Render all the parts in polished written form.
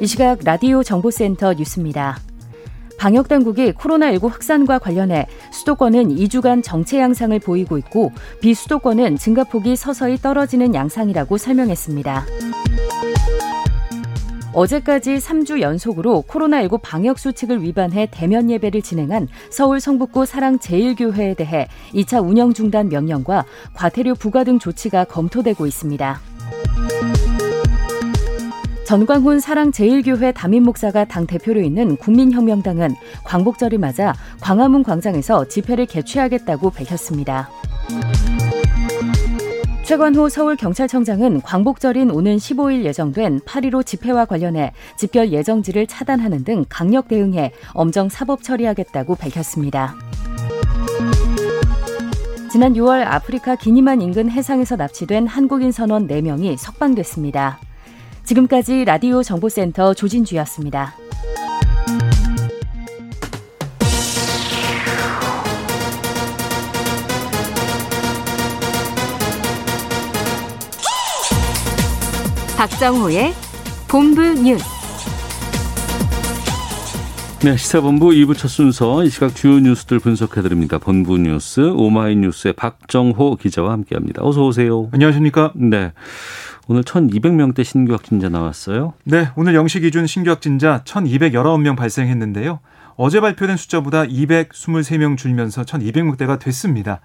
이 시각 라디오 정보센터 뉴스입니다. 방역당국이 코로나19 확산과 관련해 수도권은 2주간 정체 양상을 보이고 있고, 비수도권은 증가폭이 서서히 떨어지는 양상이라고 설명했습니다. 어제까지 3주 연속으로 코로나19 방역수칙을 위반해 대면 예배를 진행한 서울 성북구 사랑제일교회에 대해 2차 운영 중단 명령과 과태료 부과 등 조치가 검토되고 있습니다. 전광훈 사랑제일교회 담임 목사가 당대표로 있는 국민혁명당은 광복절을 맞아 광화문 광장에서 집회를 개최하겠다고 밝혔습니다. 최관호 서울경찰청장은 광복절인 오는 15일 예정된 8.15 집회와 관련해 집결 예정지를 차단하는 등 강력 대응해 엄정 사법 처리하겠다고 밝혔습니다. 지난 6월 아프리카 기니만 인근 해상에서 납치된 한국인 선원 4명이 석방됐습니다. 지금까지 라디오 정보센터 조진주였습니다. 박정호의 본부 뉴스. 네, 시사본부 2부 첫 순서, 이 시각 주요 뉴스들 분석해드립니다. 본부 뉴스 오마이뉴스의 박정호 기자와 함께합니다. 어서 오세요. 안녕하십니까. 네. 오늘 1,200명대 신규 확진자 나왔어요? 네, 오늘 0시 기준 신규 확진자 1,219명 발생했는데요. 어제 발표된 숫자보다 223명 줄면서 1,200명대가 됐습니다.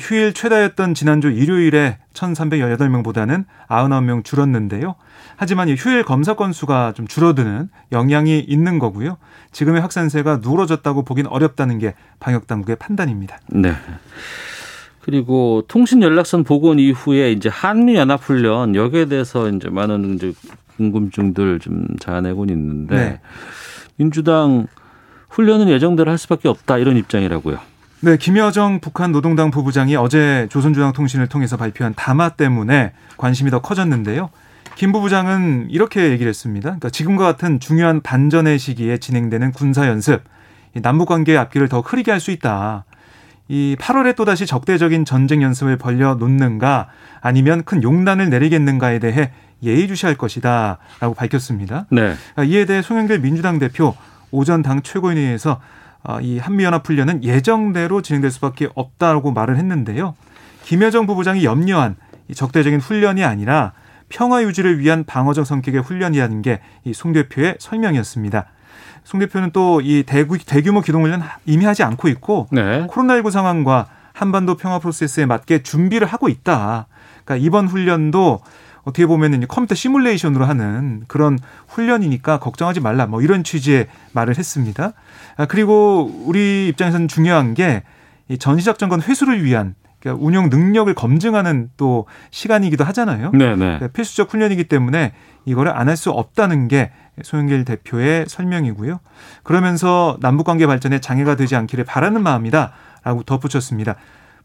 휴일 최다였던 지난주 일요일에 1,318명보다는 99명 줄었는데요. 하지만 이 휴일 검사 건수가 좀 줄어드는 영향이 있는 거고요. 지금의 확산세가 누그러졌다고 보긴 어렵다는 게 방역당국의 판단입니다. 네. 그리고 통신연락선 복원 이후에 이제 한미연합훈련, 여기에 대해서 이제 많은 이제 궁금증들 좀 자아내고 있는데, 네, 민주당 훈련은 예정대로 할 수밖에 없다, 이런 입장이라고요. 네, 김여정 북한 노동당 부부장이 어제 조선중앙 통신을 통해서 발표한 담화 때문에 관심이 더 커졌는데요. 김 부부장은 이렇게 얘기를 했습니다. 그러니까 지금과 같은 중요한 반전의 시기에 진행되는 군사연습, 남북관계의 앞길을 더 흐리게 할 수 있다. 이 8월에 또다시 적대적인 전쟁 연습을 벌여놓는가, 아니면 큰 용단을 내리겠는가에 대해 예의주시할 것이다 라고 밝혔습니다. 네. 이에 대해 송영길 민주당 대표, 오전 당 최고위원회에서 이 한미연합훈련은 예정대로 진행될 수밖에 없다고 말을 했는데요. 김여정 부부장이 염려한 이 적대적인 훈련이 아니라 평화 유지를 위한 방어적 성격의 훈련이라는 게 이 송 대표의 설명이었습니다. 송 대표는 또 이 대규모 기동훈련 이미 하지 않고 있고, 네, 코로나19 상황과 한반도 평화 프로세스에 맞게 준비를 하고 있다. 그러니까 이번 훈련도 어떻게 보면 컴퓨터 시뮬레이션으로 하는 그런 훈련이니까 걱정하지 말라, 뭐 이런 취지의 말을 했습니다. 그리고 우리 입장에서는 중요한 게 이 전시작 정권 회수를 위한, 그러니까 운영 능력을 검증하는 또 시간이기도 하잖아요. 네네. 그러니까 필수적 훈련이기 때문에 이거를 안 할 수 없다는 게 송영길 대표의 설명이고요. 그러면서 남북관계 발전에 장애가 되지 않기를 바라는 마음이다 라고 덧붙였습니다.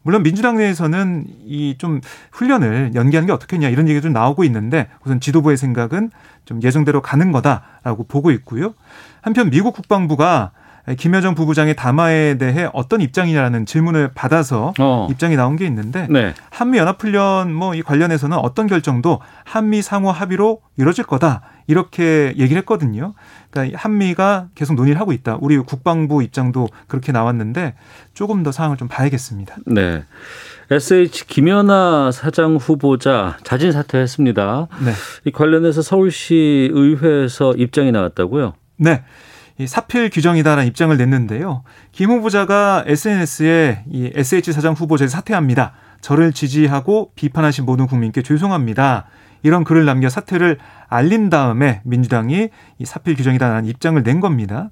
물론 민주당 내에서는 이 좀 훈련을 연기하는 게 어떻겠냐, 이런 얘기가 좀 나오고 있는데, 우선 지도부의 생각은 좀 예정대로 가는 거다라고 보고 있고요. 한편 미국 국방부가 김여정 부부장의 담화에 대해 어떤 입장이냐라는 질문을 받아서 입장이 나온 게 있는데, 네, 한미연합훈련 뭐 이 관련해서는 어떤 결정도 한미 상호 합의로 이루어질 거다, 이렇게 얘기를 했거든요. 그러니까 한미가 계속 논의를 하고 있다. 우리 국방부 입장도 그렇게 나왔는데 조금 더 상황을 좀 봐야겠습니다. 네. SH 김연아 사장 후보자 자진 사퇴했습니다. 네. 이 관련해서 서울시 의회에서 입장이 나왔다고요? 네. 이 사필 규정이다라는 입장을 냈는데요. 김 후보자가 SNS에 이 SH 사장 후보자에서 사퇴합니다. 저를 지지하고 비판하신 모든 국민께 죄송합니다. 이런 글을 남겨 사퇴를 알린 다음에 민주당이 이 사필 규정이다라는 입장을 낸 겁니다.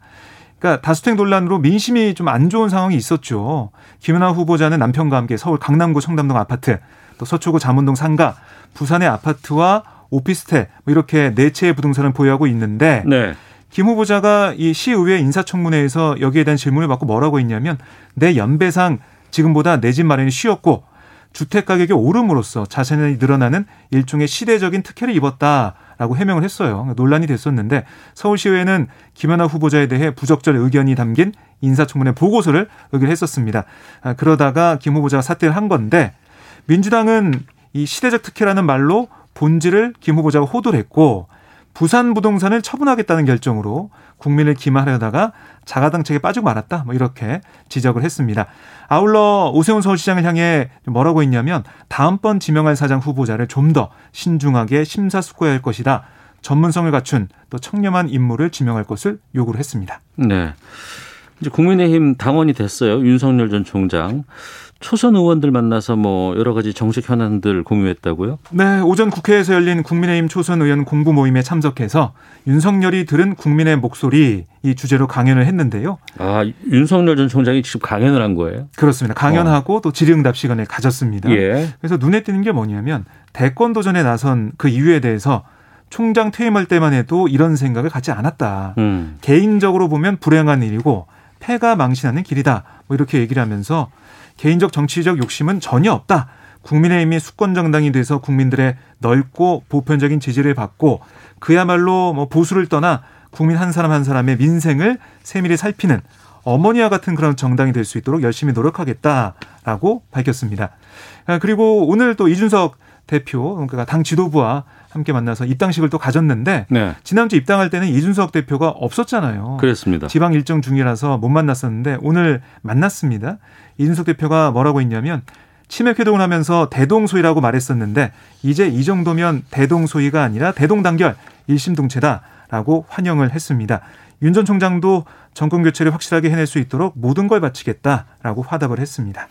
그러니까 다수택 논란으로 민심이 좀 안 좋은 상황이 있었죠. 김연아 후보자는 남편과 함께 서울 강남구 청담동 아파트, 또 서초구 잠원동 상가, 부산의 아파트와 오피스텔 이렇게 4채의 부동산을 보유하고 있는데 네. 김 후보자가 이 시의회 인사청문회에서 여기에 대한 질문을 받고 뭐라고 했냐면 내 연배상 지금보다 내 집 마련이 쉬웠고 주택 가격이 오름으로써 자산이 늘어나는 일종의 시대적인 특혜를 입었다라고 해명을 했어요. 논란이 됐었는데 서울시의회는 김연아 후보자에 대해 부적절 의견이 담긴 인사청문회 보고서를 의결했었습니다. 그러다가 김 후보자가 사퇴를 한 건데 민주당은 이 시대적 특혜라는 말로 본질을 김 후보자가 호도를 했고 부산 부동산을 처분하겠다는 결정으로 국민을 기만하려다가 자가당 책에 빠지고 말았다. 뭐 이렇게 지적을 했습니다. 아울러 오세훈 서울시장을 향해 뭐라고 했냐면 다음번 지명할 사장 후보자를 좀 더 신중하게 심사숙고해야 할 것이다. 전문성을 갖춘 또 청렴한 인물을 지명할 것을 요구를 했습니다. 네. 이제 국민의힘 당원이 됐어요. 윤석열 전 총장. 초선 의원들 만나서 뭐 여러 가지 정책 현안들 공유했다고요? 네. 오전 국회에서 열린 국민의힘 초선 의원 공부 모임에 참석해서 윤석열이 들은 국민의 목소리 이 주제로 강연을 했는데요. 아, 윤석열 전 총장이 직접 강연을 한 거예요? 그렇습니다. 강연하고 또 질의응답 시간을 가졌습니다. 예. 그래서 눈에 띄는 게 뭐냐면 대권 도전에 나선 그 이유에 대해서 총장 퇴임할 때만 해도 이런 생각을 갖지 않았다. 개인적으로 보면 불행한 일이고 패가 망신하는 길이다. 뭐 이렇게 얘기를 하면서 개인적 정치적 욕심은 전혀 없다. 국민의힘이 수권정당이 돼서 국민들의 넓고 보편적인 지지를 받고 그야말로 뭐 보수를 떠나 국민 한 사람 한 사람의 민생을 세밀히 살피는 어머니와 같은 그런 정당이 될 수 있도록 열심히 노력하겠다라고 밝혔습니다. 그리고 오늘 또 이준석 대표 그러니까 당 지도부와 함께 만나서 입당식을 또 가졌는데 네. 지난주 입당할 때는 이준석 대표가 없었잖아요. 그렇습니다. 지방 일정 중이라서 못 만났었는데 오늘 만났습니다. 이준석 대표가 뭐라고 했냐면 치맥 회동을 하면서 대동소이라고 말했었는데 이제 이 정도면 대동소이가 아니라 대동단결 일심동체다라고 환영을 했습니다. 윤 전 총장도 정권 교체를 확실하게 해낼 수 있도록 모든 걸 바치겠다라고 화답을 했습니다.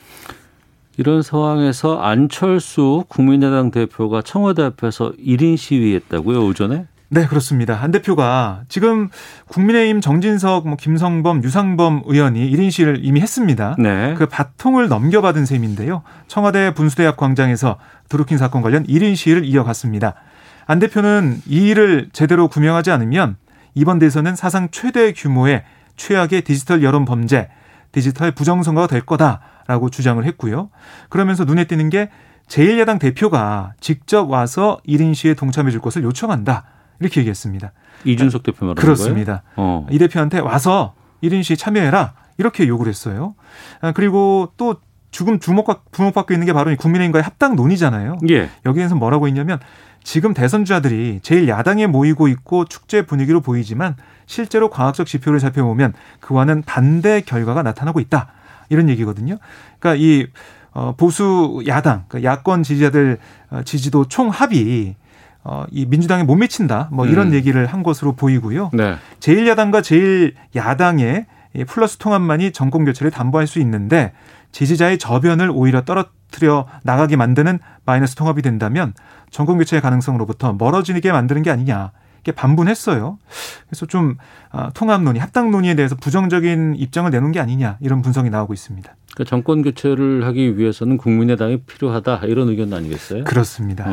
이런 상황에서 안철수 국민의당 대표가 청와대 앞에서 1인 시위했다고요, 오전에? 네, 그렇습니다. 안 대표가 지금 국민의힘 정진석, 김성범, 유상범 의원이 1인 시위를 이미 했습니다. 네. 그 바통을 넘겨받은 셈인데요. 청와대 분수대 앞 광장에서 드루킹 사건 관련 1인 시위를 이어갔습니다. 안 대표는 이 일을 제대로 규명하지 않으면 이번 대선은 사상 최대 규모의 최악의 디지털 여론 범죄, 디지털 부정선거가 될 거다라고 주장을 했고요. 그러면서 눈에 띄는 게 제1야당 대표가 직접 와서 1인 시에 동참해 줄 것을 요청한다. 이렇게 얘기했습니다. 이준석 대표 말하는 그렇습니다. 거예요? 그렇습니다. 이 대표한테 와서 1인 시에 참여해라. 이렇게 요구를 했어요. 그리고 또 지금 주목받고 있는 게 바로 국민의힘과의 합당 논의잖아요. 예. 여기에서 뭐라고 했냐면 지금 대선주자들이 제1야당에 모이고 있고 축제 분위기로 보이지만 실제로 과학적 지표를 살펴보면 그와는 반대 결과가 나타나고 있다. 이런 얘기거든요. 그러니까 이 보수 야당, 야권 지지자들 지지도 총합이 이 민주당에 못 미친다. 뭐 이런 얘기를 한 것으로 보이고요. 네. 제1야당과 제1야당의 플러스 통합만이 정권 교체를 담보할 수 있는데 지지자의 저변을 오히려 떨어뜨려 나가게 만드는 마이너스 통합이 된다면 정권 교체의 가능성으로부터 멀어지게 만드는 게 아니냐. 이게 반분했어요. 그래서 좀 통합 논의, 합당 논의에 대해서 부정적인 입장을 내놓은 게 아니냐. 이런 분석이 나오고 있습니다. 그러니까 정권 교체를 하기 위해서는 국민의당이 필요하다. 이런 의견 아니겠어요? 그렇습니다.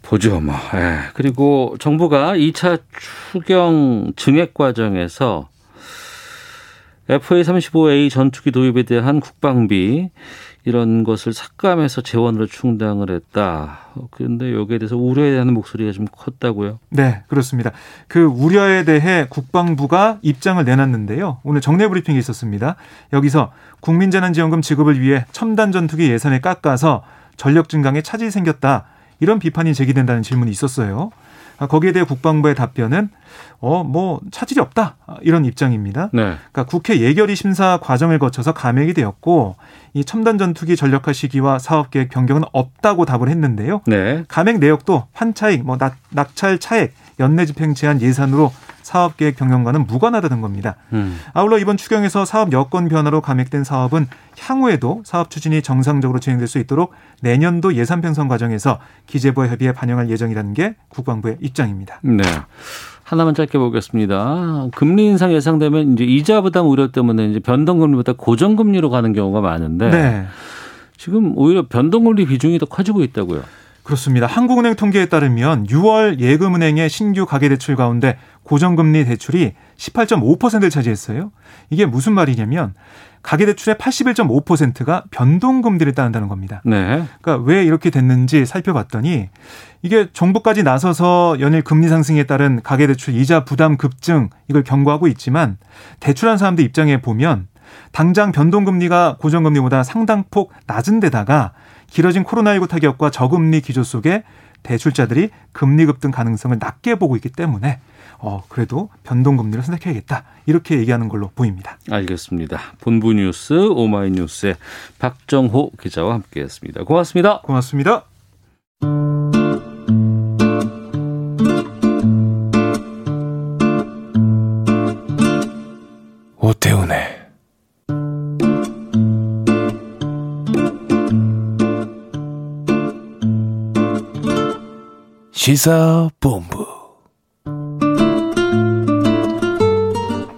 보죠, 뭐. 예. 그리고 정부가 2차 추경 증액 과정에서 FA35A 전투기 도입에 대한 국방비 이런 것을 삭감해서 재원으로 충당을 했다. 그런데 여기에 대해서 우려에 대한 목소리가 좀 컸다고요? 네, 그렇습니다. 그 우려에 대해 국방부가 입장을 내놨는데요. 오늘 정례 브리핑이 있었습니다. 여기서 국민재난지원금 지급을 위해 첨단 전투기 예산을 깎아서 전력 증강에 차질이 생겼다. 이런 비판이 제기된다는 질문이 있었어요. 거기에 대해 국방부의 답변은 차질이 없다 이런 입장입니다. 네. 그러니까 국회 예결위 심사 과정을 거쳐서 감액이 되었고 이 첨단 전투기 전력화 시기와 사업계획 변경은 없다고 답을 했는데요. 네. 감액 내역도 환차익, 낙찰 차액, 연내 집행 제한 예산으로 사업계획 변경과는 무관하다는 겁니다. 아울러 이번 추경에서 사업 여건 변화로 감액된 사업은 향후에도 사업 추진이 정상적으로 진행될 수 있도록 내년도 예산 편성 과정에서 기재부와 협의에 반영할 예정이라는 게 국방부의 입장입니다. 네, 하나만 짧게 보겠습니다. 금리 인상 예상되면 이제 이자 부담 우려 때문에 이제 변동금리보다 고정금리로 가는 경우가 많은데 네. 지금 오히려 변동금리 비중이 더 커지고 있다고요. 그렇습니다. 한국은행 통계에 따르면 6월 예금은행의 신규 가계대출 가운데 고정금리 대출이 18.5%를 차지했어요. 이게 무슨 말이냐면 가계대출의 81.5%가 변동금리를 따른다는 겁니다. 네. 그러니까 왜 이렇게 됐는지 살펴봤더니 이게 정부까지 나서서 연일 금리 상승에 따른 가계대출 이자 부담 급증 이걸 경고하고 있지만 대출한 사람들 입장에 보면 당장 변동금리가 고정금리보다 상당폭 낮은 데다가 길어진 코로나19 타격과 저금리 기조 속에 대출자들이 금리 급등 가능성을 낮게 보고 있기 때문에 그래도 변동금리를 선택해야겠다 이렇게 얘기하는 걸로 보입니다. 알겠습니다. 본부 뉴스 오마이뉴스의 박정호 기자와 함께했습니다. 고맙습니다. 고맙습니다. 오태훈의 시사본부.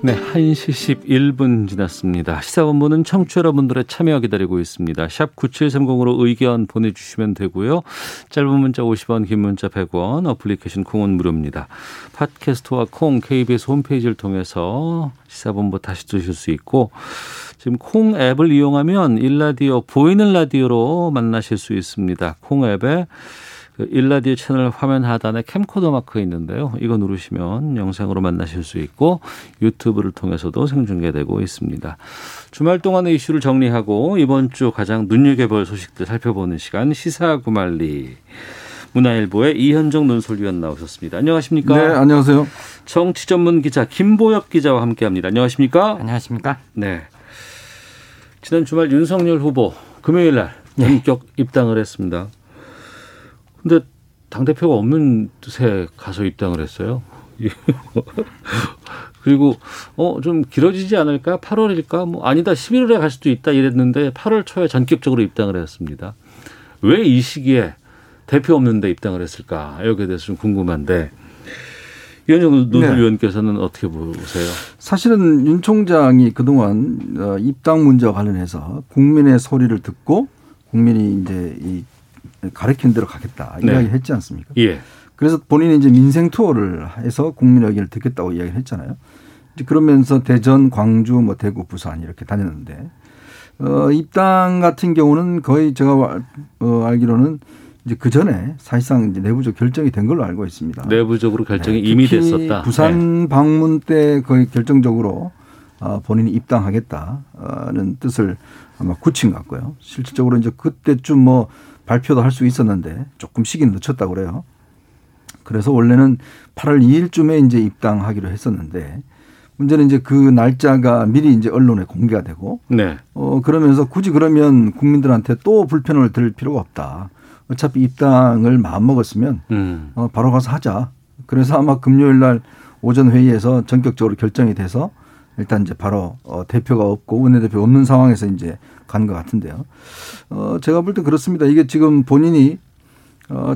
네, 1시 11분 지났습니다. 시사본부는 청취 여러분들의 참여 기다리고 있습니다. 샵 9730으로 의견 보내주시면 되고요. 짧은 문자 50원, 긴 문자 100원, 어플리케이션 콩은 무료입니다. 팟캐스트와 콩, KBS 홈페이지를 통해서 시사본부 다시 들으실 수 있고 지금 콩 앱을 이용하면 일라디오, 보이는 라디오로 만나실 수 있습니다. 콩 앱에 일라디오 채널 화면 하단에 캠코더 마크 있는데요. 이거 누르시면 영상으로 만나실 수 있고 유튜브를 통해서도 생중계되고 있습니다. 주말 동안의 이슈를 정리하고 이번 주 가장 눈여겨볼 소식들 살펴보는 시간 시사구말리. 문화일보의 이현정 논설위원 나오셨습니다. 안녕하십니까? 네, 안녕하세요. 정치 전문 기자 김보엽 기자와 함께합니다. 안녕하십니까? 안녕하십니까? 네. 지난 주말 윤석열 후보 금요일 날 본격 입당을 했습니다. 근데 당대표가 없는 새 가서 입당을 했어요. 그리고 좀 길어지지 않을까? 8월일까? 뭐 아니다. 11월에 갈 수도 있다 이랬는데 8월 초에 전격적으로 입당을 했습니다. 왜 이 시기에 대표 없는데 입당을 했을까? 여기에 대해서 좀 궁금한데 이현정 논의위원께서는 어떻게 보세요? 사실은 윤 총장이 그동안 입당 문제와 관련해서 국민의 소리를 듣고 국민이 이제 이 가르친 대로 가겠다 이야기 했지 않습니까? 예. 그래서 본인이 이제 민생 투어를 해서 국민의 의견을 듣겠다고 이야기를 했잖아요. 그러면서 대전, 광주, 뭐 대구, 부산 이렇게 다녔는데 입당 같은 경우는 거의 제가 알기로는 이제 그 전에 사실상 이제 내부적 결정이 된 걸로 알고 있습니다. 내부적으로 결정이 이미 됐었다. 부산 방문 때 거의 결정적으로 본인이 입당하겠다는 뜻을 아마 굳힌 것 같고요. 실질적으로 이제 그때쯤 뭐 발표도 할 수 있었는데 조금 시기는 늦췄다고 그래요. 그래서 원래는 8월 2일쯤에 이제 입당하기로 했었는데 문제는 이제 그 날짜가 미리 이제 언론에 공개가 되고 그러면서 굳이 그러면 국민들한테 또 불편을 드릴 필요가 없다. 어차피 입당을 마음먹었으면 바로 가서 하자. 그래서 아마 금요일 날 오전 회의에서 전격적으로 결정이 돼서 일단 이제 바로 대표가 없고 원내대표 없는 상황에서 이제 간 것 같은데요. 제가 볼 때 그렇습니다. 이게 지금 본인이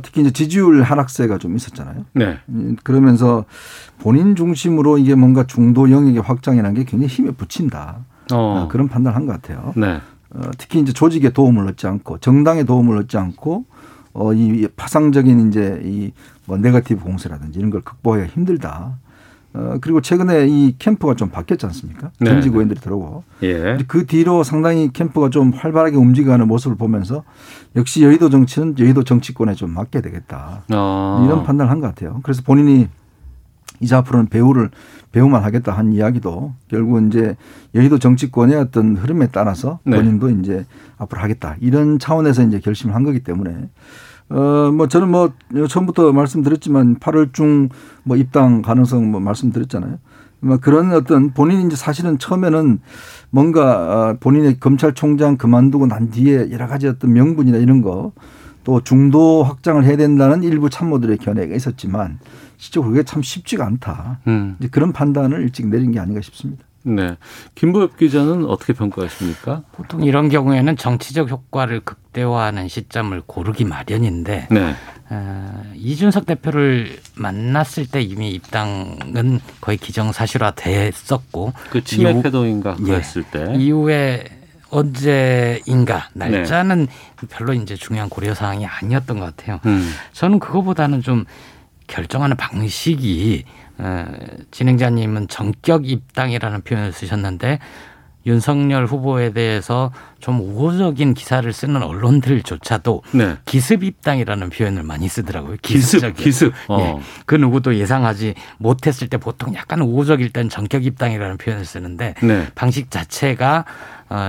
특히 이제 지지율 하락세가 좀 있었잖아요. 네. 그러면서 본인 중심으로 이게 뭔가 중도 영역의 확장이라는 게 굉장히 힘에 부친다. 그런 판단을 한 것 같아요. 네. 특히 이제 조직의 도움을 얻지 않고 정당의 도움을 얻지 않고 이 파상적인 이제 이 뭐 네거티브 공세라든지 이런 걸 극복하기가 힘들다. 그리고 최근에 이 캠프가 좀 바뀌었지 않습니까? 전직 의원들이 들어오고. 예. 그 뒤로 상당히 캠프가 좀 활발하게 움직여가는 모습을 보면서 역시 여의도 정치는 여의도 정치권에 좀 맡게 되겠다. 이런 판단을 한 것 같아요. 그래서 본인이 이제 앞으로는 배우만 하겠다 한 이야기도 결국은 이제 여의도 정치권의 어떤 흐름에 따라서 본인도 이제 앞으로 하겠다. 이런 차원에서 이제 결심을 한 거기 때문에 뭐 저는 뭐 처음부터 말씀드렸지만 8월 중 뭐 입당 가능성 뭐 말씀드렸잖아요. 뭐 그런 어떤 본인이 이제 사실은 처음에는 뭔가 본인의 검찰총장 그만두고 난 뒤에 여러 가지 어떤 명분이나 이런 거 또 중도 확장을 해야 된다는 일부 참모들의 견해가 있었지만 실제로 그게 참 쉽지가 않다. 이제 그런 판단을 일찍 내린 게 아닌가 싶습니다. 네, 김보엽 기자는 어떻게 평가하십니까? 보통 이런 경우에는 정치적 효과를 극대화하는 시점을 고르기 마련인데 이준석 대표를 만났을 때 이미 입당은 거의 기정사실화됐었고 그 치맥 회동인가 그랬을 때 이후에 언제인가 날짜는 네. 별로 이제 중요한 고려 사항이 아니었던 것 같아요. 저는 그거보다는 좀 결정하는 방식이 진행자님은 정격 입당이라는 표현을 쓰셨는데 윤석열 후보에 대해서 좀 우호적인 기사를 쓰는 언론들조차도 네. 기습 입당이라는 표현을 많이 쓰더라고요. 기습. 예. 그 누구도 예상하지 못했을 때 보통 약간 우호적일 땐 정격 입당이라는 표현을 쓰는데 네. 방식 자체가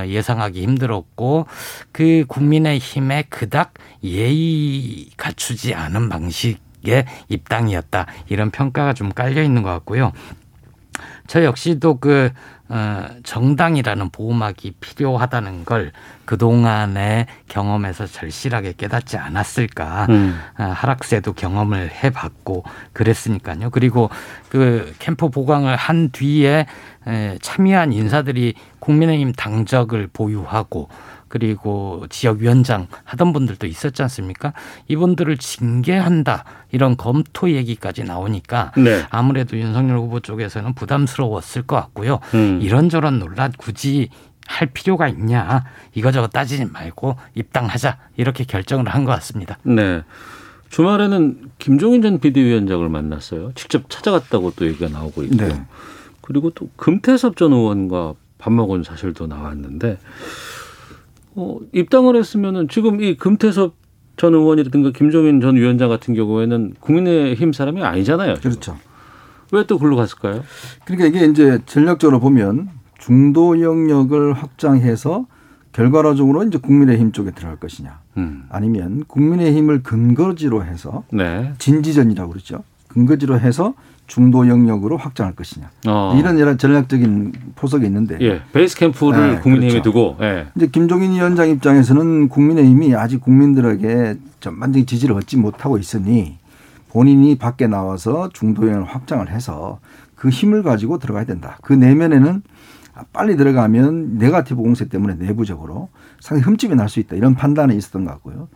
예상하기 힘들었고 그 국민의힘에 그닥 예의 갖추지 않은 방식의 입당이었다. 이런 평가가 좀 깔려 있는 것 같고요. 저 역시도 그 정당이라는 보호막이 필요하다는 걸 그동안의 경험에서 절실하게 깨닫지 않았을까. 하락세도 경험을 해봤고 그랬으니까요. 그리고 그 캠프 보강을 한 뒤에 참여한 인사들이 국민의힘 당적을 보유하고 그리고 지역위원장 하던 분들도 있었지 않습니까? 이분들을 징계한다 이런 검토 얘기까지 나오니까 네. 아무래도 윤석열 후보 쪽에서는 부담스러웠을 것 같고요. 이런저런 논란 굳이 할 필요가 있냐 이거저거 따지지 말고 입당하자 이렇게 결정을 한 것 같습니다. 네. 주말에는 김종인 전 비대위원장을 만났어요. 직접 찾아갔다고 또 얘기가 나오고 있고요. 네. 그리고 또 금태섭 전 의원과 밥 먹은 사실도 나왔는데 입당을 했으면은 지금 이 금태섭 전 의원이라든가 김종인 전 위원장 같은 경우에는 국민의힘 사람이 아니잖아요. 지금. 그렇죠. 왜 또 글로 갔을까요? 그러니까 이게 이제 전략적으로 보면 중도 영역을 확장해서 결과적으로 이제 국민의힘 쪽에 들어갈 것이냐, 아니면 국민의힘을 근거지로 해서 네. 진지전이라고 그러죠. 근거지로 해서 중도 영역으로 확장할 것이냐. 이런 전략적인 포석이 있는데. 예, 베이스 캠프를 국민의힘에 그렇죠. 두고. 예. 이제 김종인 위원장 입장에서는 국민의힘이 아직 국민들에게 전반적인 지지를 얻지 못하고 있으니 본인이 밖에 나와서 중도 영역을 확장을 해서 그 힘을 가지고 들어가야 된다. 그 내면에는 빨리 들어가면 네거티브 공세 때문에 내부적으로 상당히 흠집이 날 수 있다. 이런 판단이 있었던 것 같고요.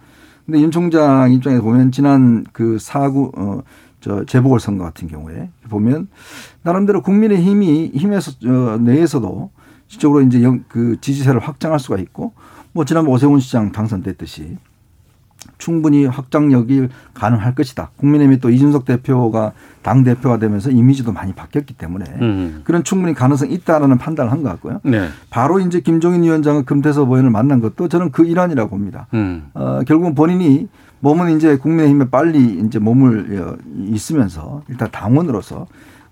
그런데 윤 총장 입장에서 보면 지난 그 재보궐선거 같은 경우에 보면 나름대로 국민의힘이 내에서도 실적으로 이제 그 지지세를 확장할 수가 있고 뭐 지난번 오세훈 시장 당선됐듯이 충분히 확장력이 가능할 것이다. 국민의힘이 또 이준석 대표가 당 대표가 되면서 이미지도 많이 바뀌었기 때문에 그런 충분히 가능성이 있다라는 판단을 한 것 같고요. 네. 바로 이제 김종인 위원장과 금태섭 의원을 만난 것도 저는 그 일환이라고 봅니다. 결국은 본인이 몸은 이제 국민의힘에 빨리 이제 몸을 있으면서 일단 당원으로서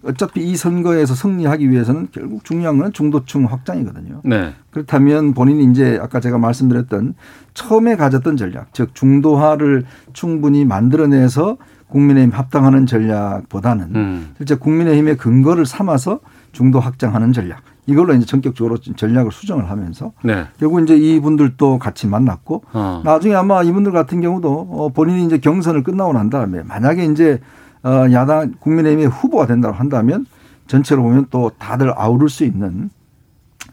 어차피 이 선거에서 승리하기 위해서는 결국 중요한 건 중도층 확장이거든요. 네. 그렇다면 본인이 이제 아까 제가 말씀드렸던 처음에 가졌던 전략, 즉 중도화를 충분히 만들어내서 국민의힘 합당하는 전략보다는 실제 국민의힘의 근거를 삼아서 중도 확장하는 전략. 이걸로 이제 전격적으로 전략을 수정을 하면서 네. 결국 이제 이분들도 같이 만났고 나중에 아마 이분들 같은 경우도 본인이 이제 경선을 끝나고 난 다음에 만약에 이제 야당 국민의힘의 후보가 된다고 한다면 전체로 보면 또 다들 아우를 수 있는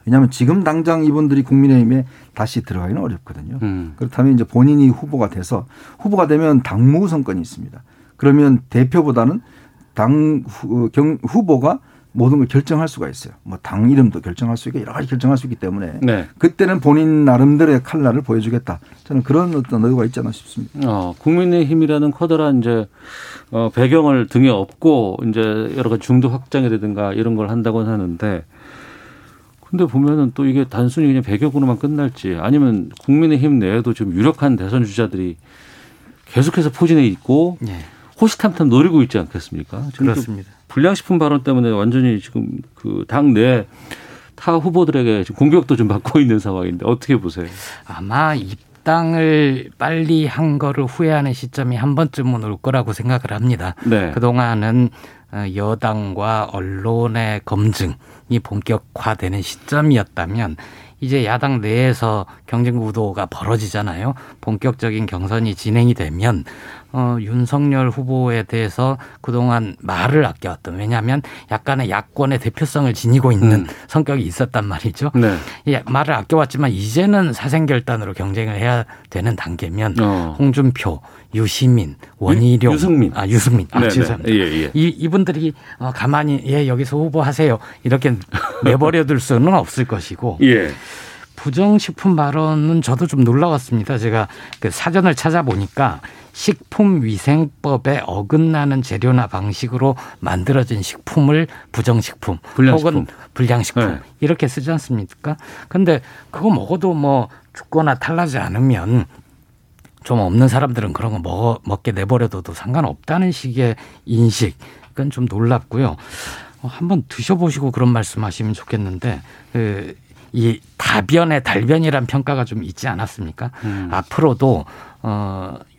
왜냐하면 지금 당장 이분들이 국민의힘에 다시 들어가기는 어렵거든요. 그렇다면 이제 본인이 후보가 되면 당무 선권이 있습니다. 그러면 대표보다는 후보가 모든 걸 결정할 수가 있어요. 뭐 당 이름도 결정할 수 있고 여러 가지 결정할 수 있기 때문에 네. 그때는 본인 나름대로의 칼날을 보여주겠다. 저는 그런 어떤 의도가 있지 않나 싶습니다. 국민의힘이라는 커다란 이제 배경을 등에 업고 이제 여러 가지 중도 확장이라든가 이런 걸 한다고 하는데, 근데 보면은 또 이게 단순히 그냥 배경으로만 끝날지 아니면 국민의힘 내에도 지금 유력한 대선 주자들이 계속해서 포진해 있고 네. 호시탐탐 노리고 있지 않겠습니까? 그렇습니다. 불량식품 발언 때문에 완전히 지금 그 당내 타 후보들에게 공격도 좀 받고 있는 상황인데 어떻게 보세요? 아마 입당을 빨리 한 거를 후회하는 시점이 한 번쯤은 올 거라고 생각을 합니다. 네. 그동안은 여당과 언론의 검증이 본격화되는 시점이었다면 이제 야당 내에서 경쟁 구도가 벌어지잖아요. 본격적인 경선이 진행이 되면 윤석열 후보에 대해서 그동안 말을 아껴왔던 왜냐하면 약간의 야권의 대표성을 지니고 있는 성격이 있었단 말이죠. 네. 말을 아껴왔지만 이제는 사생결단으로 경쟁을 해야 되는 단계면 홍준표, 유시민, 원희룡, 유승민. 죄송합니다. 예. 이분들이 가만히 여기서 후보하세요 이렇게 내버려둘 수는 없을 것이고 예. 부정식품 발언은 저도 좀 놀라웠습니다. 제가 그 사전을 찾아보니까 식품위생법에 어긋나는 재료나 방식으로 만들어진 식품을 부정식품 불량식품. 혹은 불량식품 네. 이렇게 쓰지 않습니까? 그런데 그거 먹어도 뭐 죽거나 탈나지 않으면 좀 없는 사람들은 그런 거 먹게 내버려둬도 상관없다는 식의 인식. 그건 좀 놀랍고요. 한번 드셔보시고 그런 말씀하시면 좋겠는데 이 다변의 달변이란 평가가 좀 있지 않았습니까? 앞으로도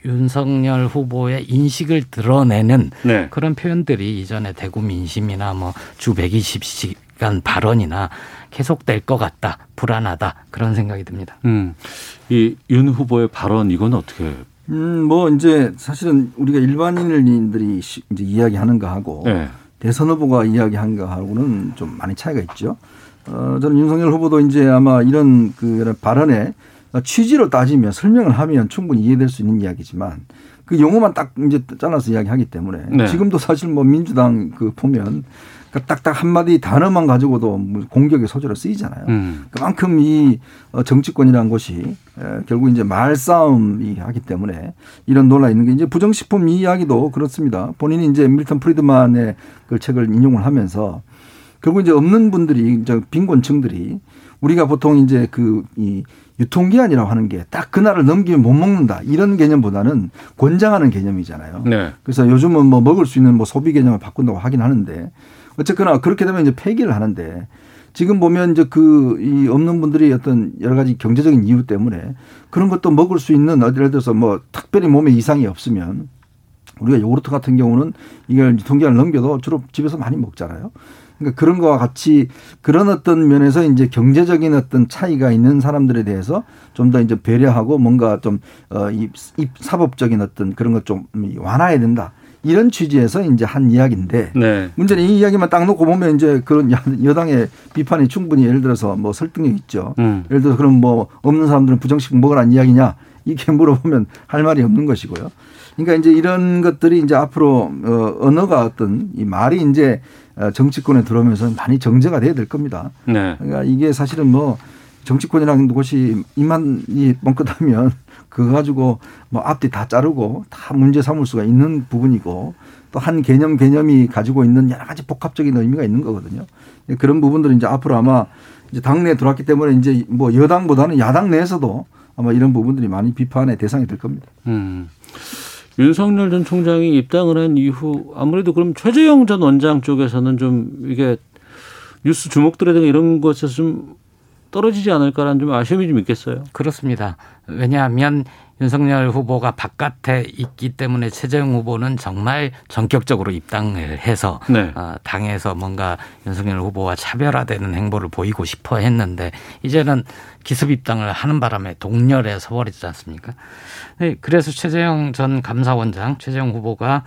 윤석열 후보의 인식을 드러내는 네. 그런 표현들이 이전에 대구 민심이나 뭐 주 120시간 발언이나 계속될 것 같다. 불안하다. 그런 생각이 듭니다. 이 윤 후보의 발언 이건 어떻게? 뭐 이제 사실은 우리가 일반인들이 이제 이야기하는 거하고 네. 대선 후보가 이야기한 거하고는 좀 많이 차이가 있죠. 저는 윤석열 후보도 이제 아마 이런 그 발언의 취지로 따지면 설명을 하면 충분히 이해될 수 있는 이야기지만 그 용어만 딱 이제 잘라서 이야기하기 때문에 네. 지금도 사실 뭐 민주당 그 보면 딱딱 한마디 단어만 가지고도 공격의 소재로 쓰이잖아요. 그만큼 이 정치권이라는 것이 결국 이제 말싸움이 하기 때문에 이런 논란이 있는 게 이제 부정식품 이야기도 그렇습니다. 본인이 이제 밀턴 프리드만의 그 책을 인용을 하면서 결국 이제 없는 분들이 이제 빈곤층들이 우리가 보통 이제 그 이 유통기한이라고 하는 게 딱 그날을 넘기면 못 먹는다 이런 개념보다는 권장하는 개념이잖아요. 네. 그래서 요즘은 뭐 먹을 수 있는 뭐 소비 개념을 바꾼다고 하긴 하는데 어쨌거나 그렇게 되면 이제 폐기를 하는데 지금 보면 이제 그 이 없는 분들이 어떤 여러 가지 경제적인 이유 때문에 그런 것도 먹을 수 있는 예를 들어서 뭐 특별히 몸에 이상이 없으면 우리가 요구르트 같은 경우는 이걸 유통기한을 넘겨도 주로 집에서 많이 먹잖아요. 그러니까 그런 거와 같이 그런 어떤 면에서 이제 경제적인 어떤 차이가 있는 사람들에 대해서 좀 더 이제 배려하고 뭔가 좀 사법적인 어떤 그런 것 좀 완화해야 된다. 이런 취지에서 이제 한 이야기인데 네. 문제는 이 이야기만 딱 놓고 보면 이제 그런 여당의 비판이 충분히 예를 들어서 뭐 설득력 있죠. 예를 들어서 그럼 뭐 없는 사람들은 부정식 먹으라는 이야기냐 이렇게 물어보면 할 말이 없는 것이고요. 그러니까 이제 이런 것들이 이제 앞으로 언어가 어떤 이 말이 이제 정치권에 들어오면서 많이 정제가 돼야 될 겁니다. 네. 그러니까 이게 사실은 뭐 정치권이라는 곳이 이만 뻥끗하면 그거 가지고 뭐 앞뒤 다 자르고 다 문제 삼을 수가 있는 부분이고 또 한 개념이 가지고 있는 여러 가지 복합적인 의미가 있는 거거든요. 그런 부분들은 이제 앞으로 아마 이제 당내에 들어왔기 때문에 이제 뭐 여당보다는 야당 내에서도 아마 이런 부분들이 많이 비판의 대상이 될 겁니다. 윤석열 전 총장이 입당을 한 이후 아무래도 그럼 최재형 전 원장 쪽에서는 좀 이게 뉴스 주목들이라든가 이런 것에서 좀 떨어지지 않을까라는 좀 아쉬움이 좀 있겠어요. 그렇습니다. 왜냐하면 윤석열 후보가 바깥에 있기 때문에 최재형 후보는 정말 전격적으로 입당을 해서 네. 당에서 뭔가 윤석열 후보와 차별화되는 행보를 보이고 싶어 했는데 이제는 기습 입당을 하는 바람에 동렬에 서버리지 않습니까? 그래서 최재형 전 감사원장, 최재형 후보가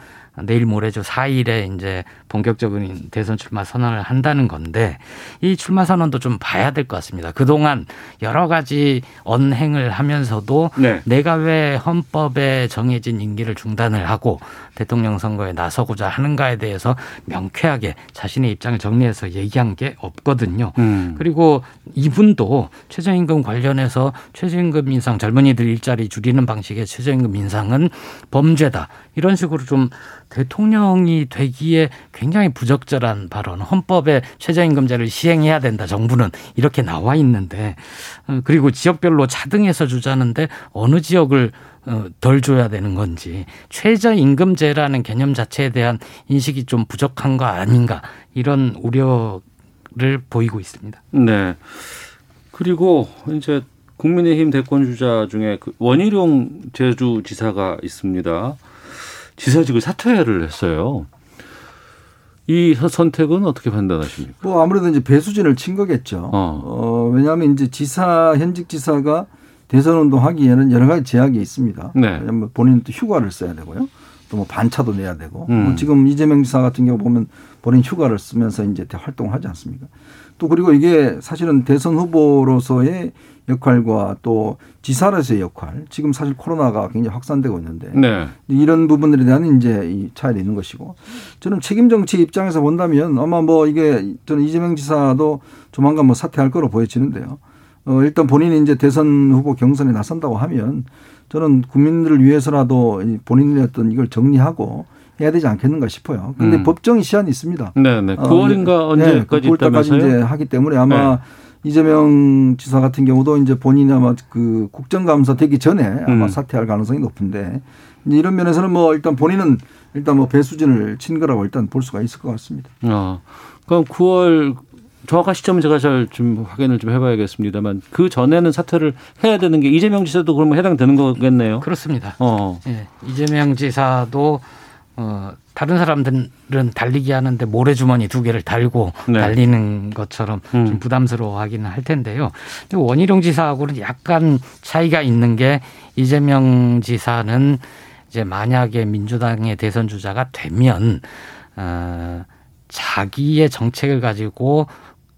내일 모레죠. 4일에 이제 본격적인 대선 출마 선언을 한다는 건데 이 출마 선언도 좀 봐야 될 것 같습니다. 그동안 여러 가지 언행을 하면서도 네. 내가 왜 헌법에 정해진 임기를 중단을 하고 대통령 선거에 나서고자 하는가에 대해서 명쾌하게 자신의 입장을 정리해서 얘기한 게 없거든요. 그리고 이분도 최저임금 관련해서 최저임금 인상 젊은이들 일자리 줄이는 방식의 최저임금 인상은 범죄다. 이런 식으로 좀 대통령이 되기에 굉장히 부적절한 발언, 헌법에 최저임금제를 시행해야 된다. 정부는 이렇게 나와 있는데 그리고 지역별로 차등해서 주자는데 어느 지역을 덜 줘야 되는 건지 최저임금제라는 개념 자체에 대한 인식이 좀 부족한 거 아닌가 이런 우려를 보이고 있습니다. 네. 그리고 이제 국민의힘 대권 주자 중에 원희룡 제주지사가 있습니다. 지사직을 사퇴를 했어요. 이 선택은 어떻게 판단하십니까? 뭐 아무래도 이제 배수진을 친 거겠죠. 왜냐하면 이제 현직 지사가 대선 운동하기에는 여러 가지 제약이 있습니다. 네. 본인은 또 휴가를 써야 되고요. 또 뭐 반차도 내야 되고. 뭐 지금 이재명 지사 같은 경우 보면 본인 휴가를 쓰면서 이제 활동을 하지 않습니까? 또 그리고 이게 사실은 대선 후보로서의 역할과 또 지사로서의 역할, 지금 사실 코로나가 굉장히 확산되고 있는데 네. 이런 부분들에 대한 이제 차이가 있는 것이고 저는 책임 정치 입장에서 본다면 아마 뭐 이게 저는 이재명 지사도 조만간 뭐 사퇴할 거로 보여지는데요. 일단 본인이 이제 대선 후보 경선에 나선다고 하면 저는 국민들을 위해서라도 본인의 어떤 이걸 정리하고 해야 되지 않겠는가 싶어요. 그런데 법정 시한이 있습니다. 네네. 9월인가 언제까지 있다면서요? 9월까지 이제 하기 때문에 아마 이재명 지사 같은 경우도 이제 본인이 아마 그 국정감사 되기 전에 아마 사퇴할 가능성이 높은데 이런 면에서는 뭐 일단 본인은 일단 뭐 배수진을 친 거라고 일단 볼 수가 있을 것 같습니다. 그럼 9월 정확한 시점은 제가 잘 좀 확인을 좀 해봐야겠습니다만 그 전에는 사퇴를 해야 되는 게 이재명 지사도 그러면 해당되는 거겠네요. 그렇습니다. 네. 이재명 지사도 다른 사람들은 달리기 하는데 모래주머니 두 개를 달고 달리는 것처럼 좀 부담스러워하기는 할 텐데요. 원희룡 지사하고는 약간 차이가 있는 게 이재명 지사는 이제 만약에 민주당의 대선 주자가 되면 자기의 정책을 가지고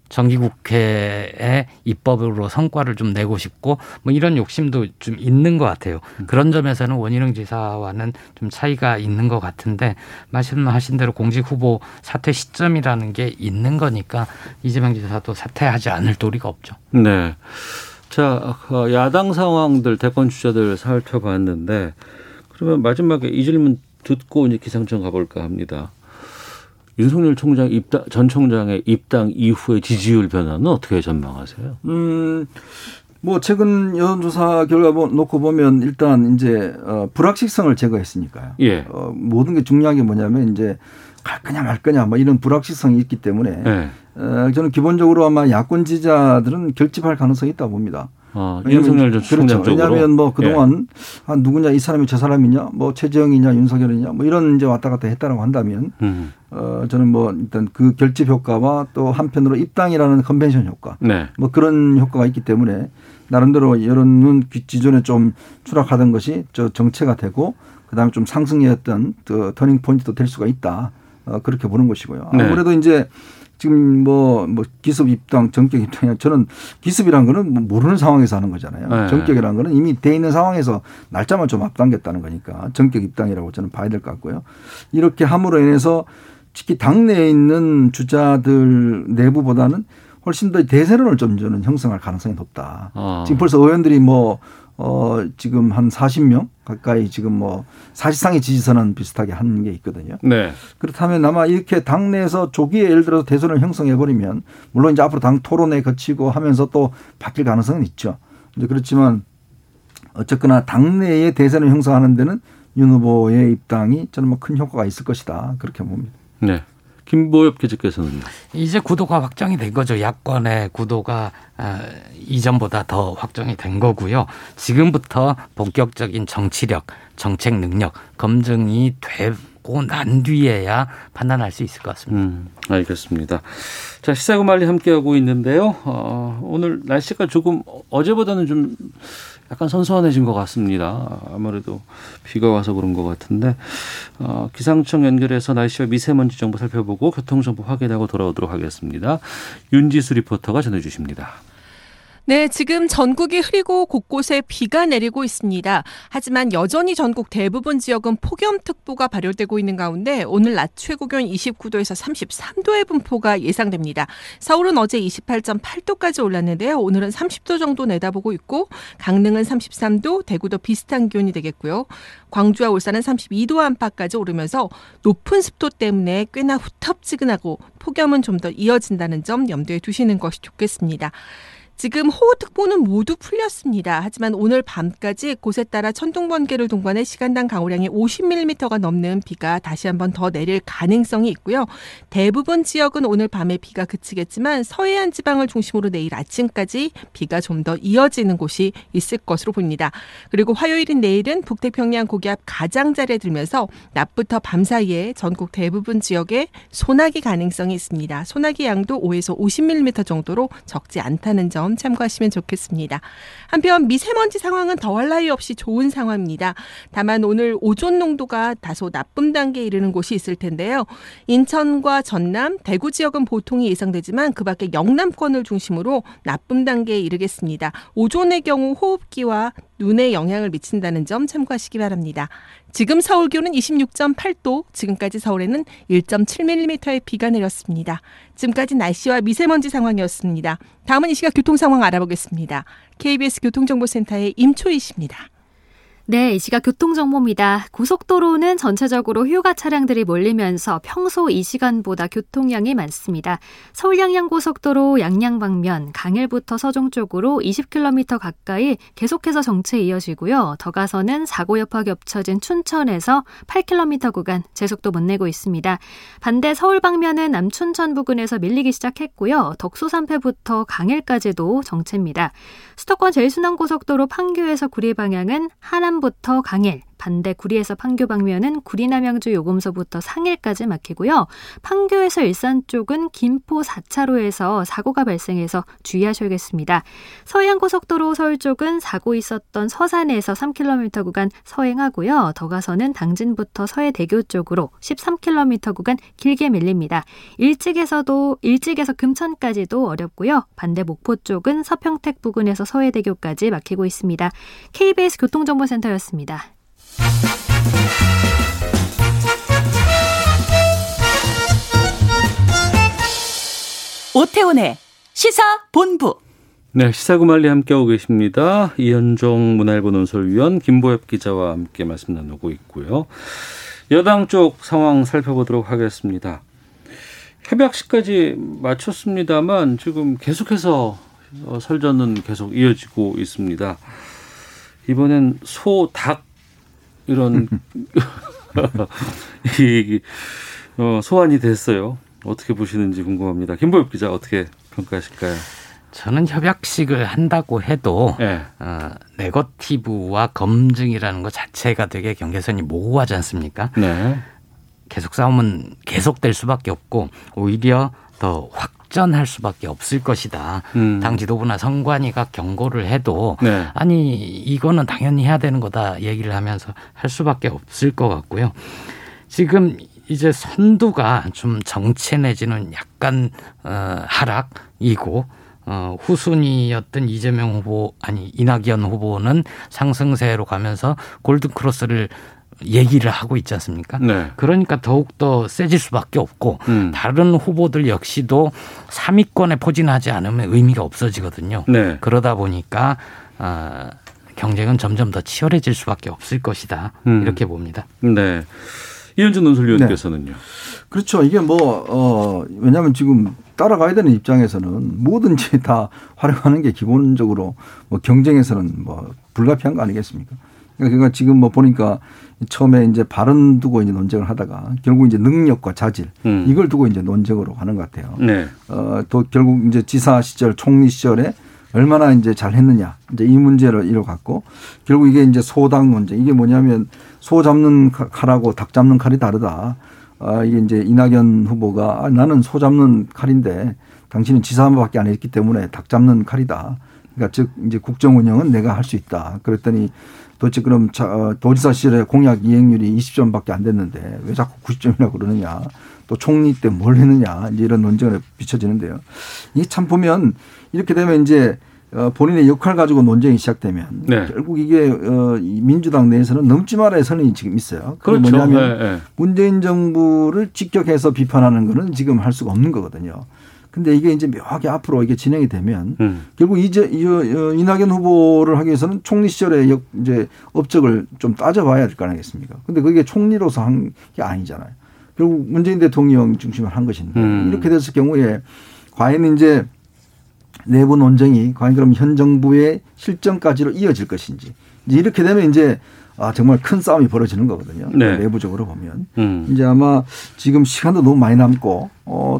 정기국회에 입법으로 성과를 좀 내고 싶고 뭐 이런 욕심도 좀 있는 것 같아요. 그런 점에서는 원희룡 지사와는 좀 차이가 있는 것 같은데 말씀하신 대로 공직 후보 사퇴 시점이라는 게 있는 거니까 이재명 지사도 사퇴하지 않을 도리가 없죠. 네. 자, 야당 상황들 대권 주자들 살펴봤는데 그러면 마지막에 이 질문 듣고 이제 기상청 가볼까 합니다. 윤석열 총장 입당, 전 총장의 입당 이후의 지지율 변화는 어떻게 전망하세요? 뭐 최근 여론조사 결과 놓고 보면 일단 이제 불확실성을 제거했으니까요. 예. 모든 게 중요한 게 뭐냐면 이제 갈 거냐 말 거냐 뭐 이런 불확실성이 있기 때문에 예. 저는 기본적으로 아마 야권 지지자들은 결집할 가능성이 있다고 봅니다. 윤석열 전 총장 쪽으로. 왜냐하면 뭐 그동안 한 누구냐 이 사람이 저 사람이냐 뭐 최재형이냐 윤석열이냐 뭐 이런 이제 왔다 갔다 했다라고 한다면 저는 뭐 일단 그 결집 효과와 또 한편으로 입당이라는 컨벤션 효과 뭐 그런 효과가 있기 때문에 나름대로 여론은 기존에 좀 추락하던 것이 저 정체가 되고 그다음에 좀 상승했던 그 터닝 포인트도 될 수가 있다 그렇게 보는 것이고요. 아무래도 이제. 지금 뭐 기습 입당, 정격 입당이야. 저는 기습이란 거는 모르는 상황에서 하는 거잖아요. 네. 정격이란 거는 이미 돼 있는 상황에서 날짜만 좀 앞당겼다는 거니까 정격 입당이라고 저는 봐야 될 것 같고요. 이렇게 함으로 인해서 특히 당내에 있는 주자들 내부보다는 훨씬 더 대세론을 좀 저는 형성할 가능성이 높다. 지금 벌써 의원들이 뭐 지금 한 40명 가까이 지금 뭐 사실상의 지지선은 비슷하게 하는 게 있거든요. 네. 그렇다면 아마 이렇게 당내에서 조기에 예를 들어서 대선을 형성해버리면 물론 이제 앞으로 당 토론에 거치고 하면서 또 바뀔 가능성은 있죠. 이제 그렇지만 어쨌거나 당내의 대선을 형성하는 데는 윤 후보의 입당이 저는 뭐 큰 효과가 있을 것이다. 그렇게 봅니다. 네. 김보엽 기자께서는요. 이제 구도가 확정이 된 거죠. 야권의 구도가 이전보다 더 확정이 된 거고요. 지금부터 본격적인 정치력, 정책 능력 검증이 되고 난 뒤에야 판단할 수 있을 것 같습니다. 알겠습니다. 자, 시사구말리 함께하고 있는데요. 오늘 날씨가 조금 어제보다는 좀 약간 선선해진 것 같습니다. 아무래도 비가 와서 그런 것 같은데 기상청 연결해서 날씨와 미세먼지 정보 살펴보고 교통정보 확인하고 돌아오도록 하겠습니다. 윤지수 리포터가 전해주십니다. 네, 지금 전국이 흐리고 곳곳에 비가 내리고 있습니다. 하지만 여전히 전국 대부분 지역은 폭염특보가 발효되고 있는 가운데 오늘 낮 최고 기온 29도에서 33도의 분포가 예상됩니다. 서울은 어제 28.8도까지 올랐는데요. 오늘은 30도 정도 내다보고 있고 강릉은 33도, 대구도 비슷한 기온이 되겠고요. 광주와 울산은 32도 안팎까지 오르면서 높은 습도 때문에 꽤나 후텁지근하고 폭염은 좀 더 이어진다는 점 염두에 두시는 것이 좋겠습니다. 지금 호우특보는 모두 풀렸습니다. 하지만 오늘 밤까지 곳에 따라 천둥, 번개를 동반해 시간당 강우량이 50mm가 넘는 비가 다시 한번 더 내릴 가능성이 있고요. 대부분 지역은 오늘 밤에 비가 그치겠지만 서해안 지방을 중심으로 내일 아침까지 비가 좀 더 이어지는 곳이 있을 것으로 보입니다. 그리고 화요일인 내일은 북태평양 고기압 가장자리에 들면서 낮부터 밤 사이에 전국 대부분 지역에 소나기 가능성이 있습니다. 소나기 양도 5에서 50mm 정도로 적지 않다는 점 참고하시면 좋겠습니다. 한편 미세먼지 상황은 더할 나위 없이 좋은 상황입니다. 다만 오늘 오존 농도가 다소 나쁨 단계에 이르는 곳이 있을 텐데요. 인천과 전남, 대구 지역은 보통이 예상되지만 그 밖에 영남권을 중심으로 나쁨 단계에 이르겠습니다. 오존의 경우 호흡기와 눈에 영향을 미친다는 점 참고하시기 바랍니다. 지금 서울 기온은 26.8도, 지금까지 서울에는 1.7mm의 비가 내렸습니다. 지금까지 날씨와 미세먼지 상황이었습니다. 다음은 이 시각 교통 상황 알아보겠습니다. KBS 교통정보센터의 임초희 씨입니다. 네, 이 시각 교통정보입니다. 고속도로는 전체적으로 휴가 차량들이 몰리면서 평소 이 시간보다 교통량이 많습니다. 서울 양양고속도로 양양 방면 강일부터 서종 쪽으로 20km 가까이 계속해서 정체 이어지고요. 더 가서는 사고 여파 겹쳐진 춘천에서 8km 구간 제속도 못 내고 있습니다. 반대 서울 방면은 남춘천 부근에서 밀리기 시작했고요. 덕수산패부터 강일까지도 정체입니다. 수도권 제1순환고속도로 판교에서 구리 방향은 하남 부터 강일, 반대 구리에서 판교 방면은 구리 남양주 요금소부터 상일까지 막히고요. 판교에서 일산 쪽은 김포 4차로에서 사고가 발생해서 주의하셔야겠습니다. 서해안고속도로 서울 쪽은 사고 있었던 서산에서 3km 구간 서행하고요. 더 가서는 당진부터 서해대교 쪽으로 13km 구간 길게 밀립니다. 일찍에서 금천까지도 어렵고요. 반대 목포 쪽은 서평택 부근에서 서해대교까지 막히고 있습니다. KBS 교통정보센터였습니다. 오태훈의 시사본부. 네, 시사구말리 함께하고 계십니다. 이현정 문화일보 논설위원, 김보엽 기자와 함께 말씀 나누고 있고요. 여당 쪽 상황 살펴보도록 하겠습니다. 협약식까지 마쳤습니다만 지금 계속해서 설전은 계속 이어지고 있습니다. 이번엔 소, 닭 이런 소환이 됐어요. 어떻게 보시는지 궁금합니다. 김보엽 기자, 어떻게 평가하실까요? 저는 협약식을 한다고 해도 네. 네거티브와 검증이라는 것 자체가 되게 경계선이 모호하지 않습니까? 네. 계속 싸움은 계속될 수밖에 없고 오히려 더 확전할 수밖에 없을 것이다. 당 지도부나 선관위가 경고를 해도 네. 아니 이거는 당연히 해야 되는 거다 얘기를 하면서 할 수밖에 없을 것 같고요. 지금 이제 선두가 좀 정체 내지는 약간 하락이고 후순위였던 이재명 후보 아니 이낙연 후보는 상승세로 가면서 골든크로스를 얘기를 하고 있지 않습니까? 네. 그러니까 더욱더 세질 수밖에 없고 다른 후보들 역시도 3위권에 포진하지 않으면 의미가 없어지거든요. 네. 그러다 보니까 경쟁은 점점 더 치열해질 수밖에 없을 것이다. 이렇게 봅니다. 네. 이현준 논설위원께서는요. 네. 그렇죠. 이게 왜냐하면 지금 따라가야 되는 입장에서는 뭐든지 다 활용하는 게 기본적으로 경쟁에서는 불가피한 거 아니겠습니까? 그러니까 지금 보니까 처음에 이제 발언 두고 이제 논쟁을 하다가 결국 이제 능력과 자질 이걸 두고 이제 논쟁으로 가는 것 같아요. 네. 또 결국 이제 지사 시절, 총리 시절에 얼마나 이제 잘했느냐 이제 이 문제를 이뤄 갖고 결국 이게 이제 소닭 논쟁 이게 뭐냐면 소 잡는 칼하고 닭 잡는 칼이 다르다. 이게 이제 이낙연 후보가 나는 소 잡는 칼인데 당신은 지사만밖에 안 했기 때문에 닭 잡는 칼이다. 그러니까 즉 이제 국정 운영은 내가 할 수 있다. 그랬더니 도대체 그럼 도지사 시절에 공약 이행률이 20점밖에 안 됐는데 왜 자꾸 90점이라고 그러느냐. 또 총리 때 뭘 했느냐. 이제 이런 논쟁에 비춰지는데요. 이게 참 보면 이렇게 되면 이제 본인의 역할 가지고 논쟁이 시작되면 네. 결국 이게 민주당 내에서는 넘지 말아야 선언이 지금 있어요. 그게 그렇죠. 뭐냐면 네. 문재인 정부를 직격해서 비판하는 거는 지금 할 수가 없는 거거든요. 근데 이게 이제 묘하게 앞으로 이게 진행이 되면 결국 이낙연 후보를 하기 위해서는 총리 시절에 이제 업적을 좀 따져봐야 될 거 아니겠습니까? 근데 그게 총리로서 한 게 아니잖아요. 결국 문재인 대통령 중심으로 한 것인데 이렇게 됐을 경우에 과연 이제 내부 논쟁이 과연 그럼 현 정부의 실정까지로 이어질 것인지 이렇게 되면 이제 정말 큰 싸움이 벌어지는 거거든요. 네. 내부적으로 보면. 이제 아마 지금 시간도 너무 많이 남고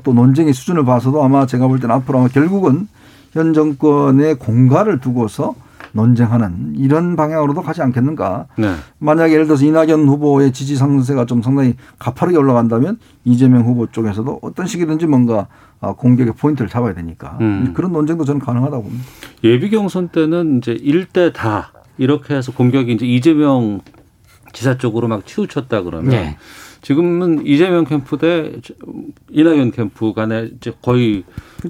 또 논쟁의 수준을 봐서도 아마 제가 볼 때는 앞으로 아마 결국은 현 정권의 공과를 두고서 논쟁하는 이런 방향으로도 가지 않겠는가. 네. 만약에 예를 들어서 이낙연 후보의 지지 상승세가 좀 상당히 가파르게 올라간다면 이재명 후보 쪽에서도 어떤 식이든지 뭔가 공격의 포인트를 잡아야 되니까 그런 논쟁도 저는 가능하다고 봅니다. 예비 경선 때는 이제 1대 다. 이렇게 해서 공격이 이제 이재명 지사 쪽으로 막 치우쳤다 그러면 네. 지금은 이재명 캠프 대 이낙연 캠프 간에 이제 거의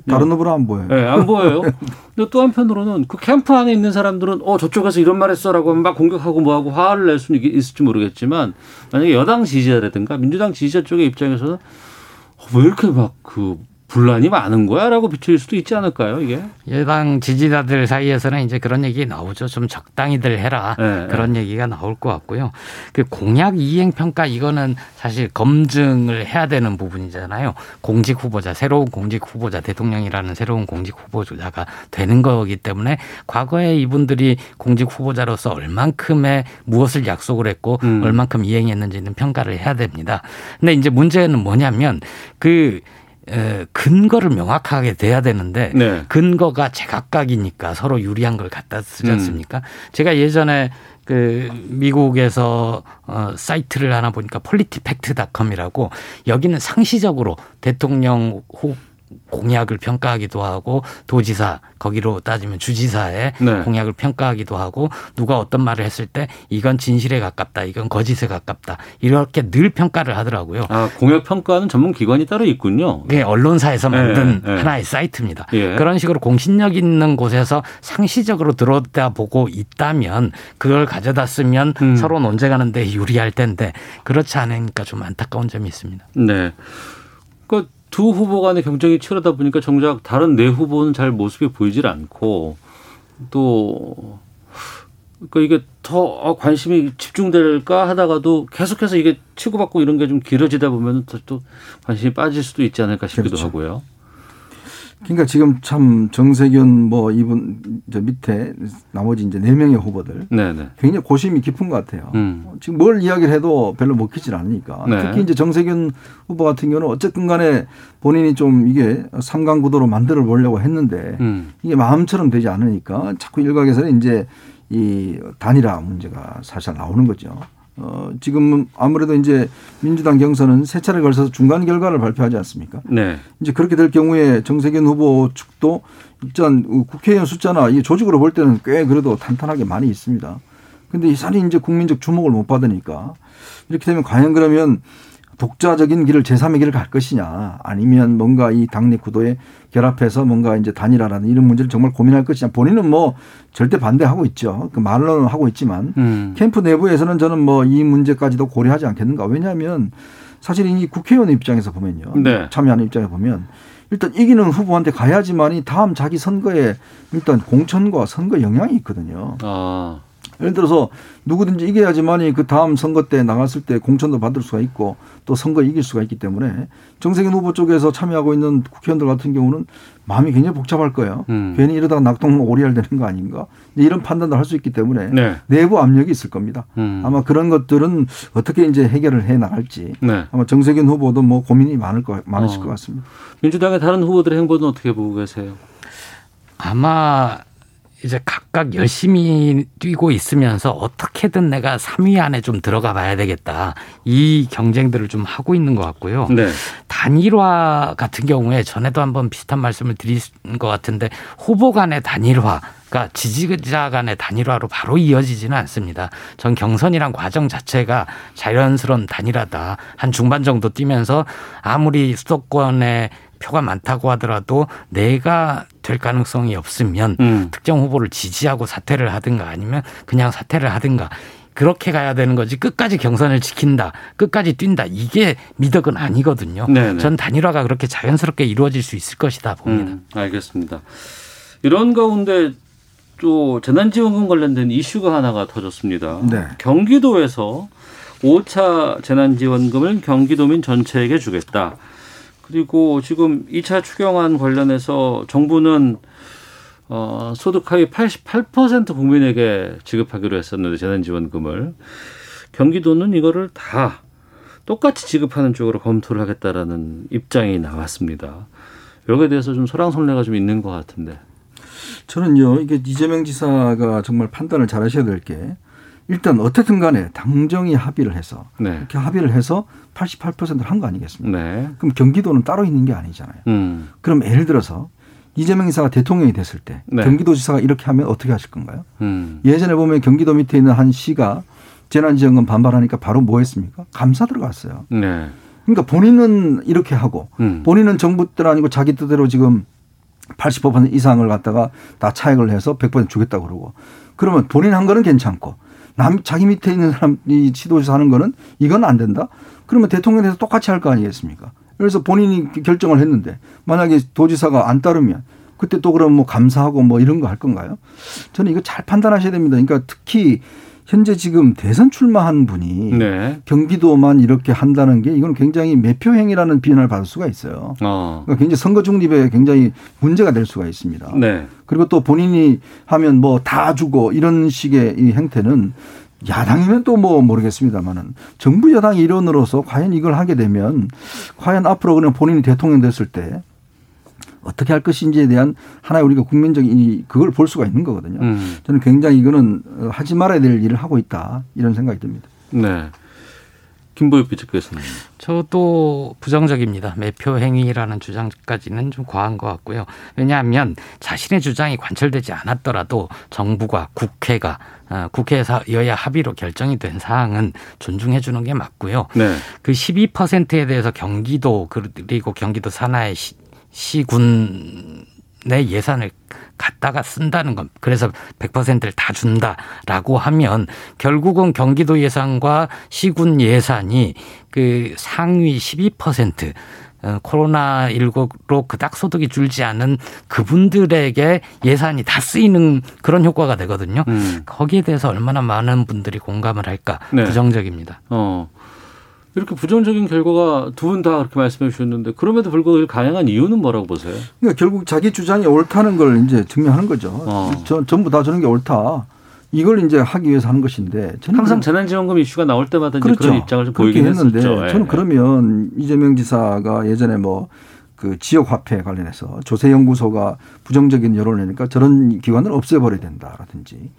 다른 후보로 안 보여요. 네, 안 보여요. 근데 또 한편으로는 그 캠프 안에 있는 사람들은 저쪽에서 이런 말 했어라고 하면 막 공격하고 뭐하고 화를 낼 수는 있을지 모르겠지만, 만약에 여당 지지자라든가 민주당 지지자 쪽의 입장에서는 왜 이렇게 막 그 분란이 많은 거야라고 비춰질 수도 있지 않을까요, 이게? 여당 지지자들 사이에서는 이제 그런 얘기 나오죠. 좀 적당히들 해라. 네, 그런 얘기가 나올 것 같고요. 그 공약 이행 평가 이거는 사실 검증을 해야 되는 부분이잖아요. 공직 후보자, 새로운 공직 후보자, 대통령이라는 새로운 공직 후보자가 되는 거기 때문에 과거에 이분들이 공직 후보자로서 얼만큼의 무엇을 약속을 했고 얼만큼 이행했는지는 평가를 해야 됩니다. 근데 이제 문제는 뭐냐면 그 근거를 명확하게 돼야 되는데 네. 근거가 제각각이니까 서로 유리한 걸 갖다 쓰지 않습니까? 제가 예전에 그 미국에서 사이트를 하나 보니까 politifact.com이라고 여기는 상시적으로 대통령 공약을 평가하기도 하고 도지사 거기로 따지면 주지사의 네. 공약을 평가하기도 하고 누가 어떤 말을 했을 때 이건 진실에 가깝다 이건 거짓에 가깝다 이렇게 늘 평가를 하더라고요. 아, 공약 평가하는 전문 기관이 따로 있군요. 네, 언론사에서 만든 네, 하나의 사이트입니다. 네. 그런 식으로 공신력 있는 곳에서 상시적으로 들여다보고 있다면 그걸 가져다 쓰면 서로 논쟁하는 데 유리할 텐데 그렇지 않으니까 좀 안타까운 점이 있습니다. 네. 두 후보 간의 경쟁이 치열하다 보니까 정작 다른 네 후보는 잘 모습이 보이질 않고 또 그러니까 이게 더 관심이 집중될까 하다가도 계속해서 이게 치고받고 이런 게 좀 길어지다 보면 또 관심이 빠질 수도 있지 않을까 싶기도 그렇죠. 하고요. 그러니까 지금 참 정세균 뭐 이분 저 밑에 나머지 이제 4명의 후보들 네네. 굉장히 고심이 깊은 것 같아요. 지금 뭘 이야기를 해도 별로 먹히질 않으니까. 네. 특히 이제 정세균 후보 같은 경우는 어쨌든 간에 본인이 좀 이게 3강 구도로 만들어 보려고 했는데 이게 마음처럼 되지 않으니까 자꾸 일각에서는 이제 이 단일화 문제가 살살 나오는 거죠. 지금 아무래도 이제 민주당 경선은 세 차례 걸쳐서 중간 결과를 발표하지 않습니까? 네. 이제 그렇게 될 경우에 정세균 후보 측도 일단 국회의원 숫자나 이 조직으로 볼 때는 꽤 그래도 탄탄하게 많이 있습니다. 그런데 이 사안이 이제 국민적 주목을 못 받으니까 이렇게 되면 과연 그러면 독자적인 길을 제3의 길을 갈 것이냐 아니면 뭔가 이 당내 구도에 결합해서 뭔가 이제 단일화라는 이런 문제를 정말 고민할 것이냐 본인은 뭐 절대 반대하고 있죠. 그 말로는 하고 있지만 캠프 내부에서는 저는 뭐 이 문제까지도 고려하지 않겠는가. 왜냐하면 사실 이 국회의원 입장에서 보면요. 네. 참여하는 입장에서 보면 일단 이기는 후보한테 가야지만이 다음 자기 선거에 일단 공천과 선거 영향이 있거든요. 아. 예를 들어서 누구든지 이겨야지만이 그 다음 선거 때 나갔을 때 공천도 받을 수가 있고 또 선거 이길 수가 있기 때문에 정세균 후보 쪽에서 참여하고 있는 국회의원들 같은 경우는 마음이 굉장히 복잡할 거예요. 괜히 이러다가 낙동 오리알 되는 거 아닌가 이런 판단도 할 수 있기 때문에 네. 내부 압력이 있을 겁니다. 아마 그런 것들은 어떻게 이제 해결을 해 나갈지 네. 아마 정세균 후보도 뭐 고민이 많으실 것 같습니다. 민주당의 다른 후보들의 행보는 어떻게 보고 계세요? 아마 이제 각각 열심히 뛰고 있으면서 어떻게든 내가 3위 안에 좀 들어가 봐야 되겠다. 이 경쟁들을 좀 하고 있는 것 같고요. 네. 단일화 같은 경우에 전에도 한번 비슷한 말씀을 드린 것 같은데 후보 간의 단일화. 그러니까 지지자 간의 단일화로 바로 이어지지는 않습니다. 전 경선이란 과정 자체가 자연스러운 단일화다. 한 중반 정도 뛰면서 아무리 수도권에 표가 많다고 하더라도 내가 될 가능성이 없으면 특정 후보를 지지하고 사퇴를 하든가 아니면 그냥 사퇴를 하든가 그렇게 가야 되는 거지 끝까지 경선을 지킨다. 끝까지 뛴다. 이게 미덕은 아니거든요. 네네. 전 단일화가 그렇게 자연스럽게 이루어질 수 있을 것이다 봅니다. 알겠습니다. 이런 가운데 또 재난지원금 관련된 이슈가 하나가 터졌습니다. 네. 경기도에서 5차 재난지원금을 경기도민 전체에게 주겠다. 그리고 지금 2차 추경안 관련해서 정부는 소득 하위 88% 국민에게 지급하기로 했었는데 재난지원금을 경기도는 이거를 다 똑같이 지급하는 쪽으로 검토를 하겠다라는 입장이 나왔습니다. 여기에 대해서 좀 소랑설레가 좀 있는 것 같은데. 저는요, 이게 이재명 지사가 정말 판단을 잘 하셔야 될 게 일단 어쨌든 간에 당정이 합의를 해서 네. 이렇게 합의를 해서 88%를 한 거 아니겠습니까? 네. 그럼 경기도는 따로 있는 게 아니잖아요. 그럼 예를 들어서 이재명 지사가 대통령이 됐을 때 네. 경기도지사가 이렇게 하면 어떻게 하실 건가요? 예전에 보면 경기도 밑에 있는 한 시가 재난지원금 반발하니까 바로 뭐 했습니까? 감사 들어갔어요. 네. 그러니까 본인은 이렇게 하고 본인은 정부 뜻 아니고 자기 뜻대로 지금 85% 이상을 갖다가 다 차액을 해서 100% 주겠다고 그러고 그러면 본인 한 거는 괜찮고 남 자기 밑에 있는 사람이 지도해서 하는 거는 이건 안 된다. 그러면 대통령에서 똑같이 할 거 아니겠습니까? 그래서 본인이 결정을 했는데 만약에 도지사가 안 따르면 그때 또 그럼 뭐 감사하고 뭐 이런 거 할 건가요? 저는 이거 잘 판단하셔야 됩니다. 그러니까 특히 현재 지금 대선 출마한 분이 네. 경기도만 이렇게 한다는 게 이건 굉장히 매표 행위라는 비난을 받을 수가 있어요. 그러니까 굉장히 선거 중립에 굉장히 문제가 될 수가 있습니다. 네. 그리고 또 본인이 하면 뭐 다 주고 이런 식의 이 행태는 야당이면 또 뭐 모르겠습니다만은 정부 여당 일원으로서 과연 이걸 하게 되면 과연 앞으로 그냥 본인이 대통령 됐을 때 어떻게 할 것인지에 대한 하나의 우리가 국민적인 그걸 볼 수가 있는 거거든요. 저는 굉장히 이거는 하지 말아야 될 일을 하고 있다 이런 생각이 듭니다. 네, 김보엽 비책교수님. 저도 부정적입니다. 매표 행위라는 주장까지는 좀 과한 것 같고요. 왜냐하면 자신의 주장이 관철되지 않았더라도 정부가 국회가 국회에서 여야 합의로 결정이 된 사항은 존중해 주는 게 맞고요. 네. 그 12%에 대해서 경기도 그리고 경기도 산하의 시군의 예산을 갖다가 쓴다는 것. 그래서 100%를 다 준다라고 하면 결국은 경기도 예산과 시군 예산이 그 상위 12% 코로나19로 그닥 소득이 줄지 않은 그분들에게 예산이 다 쓰이는 그런 효과가 되거든요. 거기에 대해서 얼마나 많은 분들이 공감을 할까. 네. 부정적입니다. 이렇게 부정적인 결과가 두 분 다 그렇게 말씀해 주셨는데 그럼에도 불구하고 강행한 이유는 뭐라고 보세요? 그러니까 결국 자기 주장이 옳다는 걸 이제 증명하는 거죠. 전부 다 저런 게 옳다. 이걸 이제 하기 위해서 하는 것인데 저는 항상 재난지원금 이슈가 나올 때마다 그렇죠. 그런 입장을 좀 보이긴 했는데 했었죠. 저는 그러면 이재명 지사가 예전에 뭐 그 지역 화폐 관련해서 조세연구소가 부정적인 여론을 내니까 저런 기관을 없애버려야 된다라든지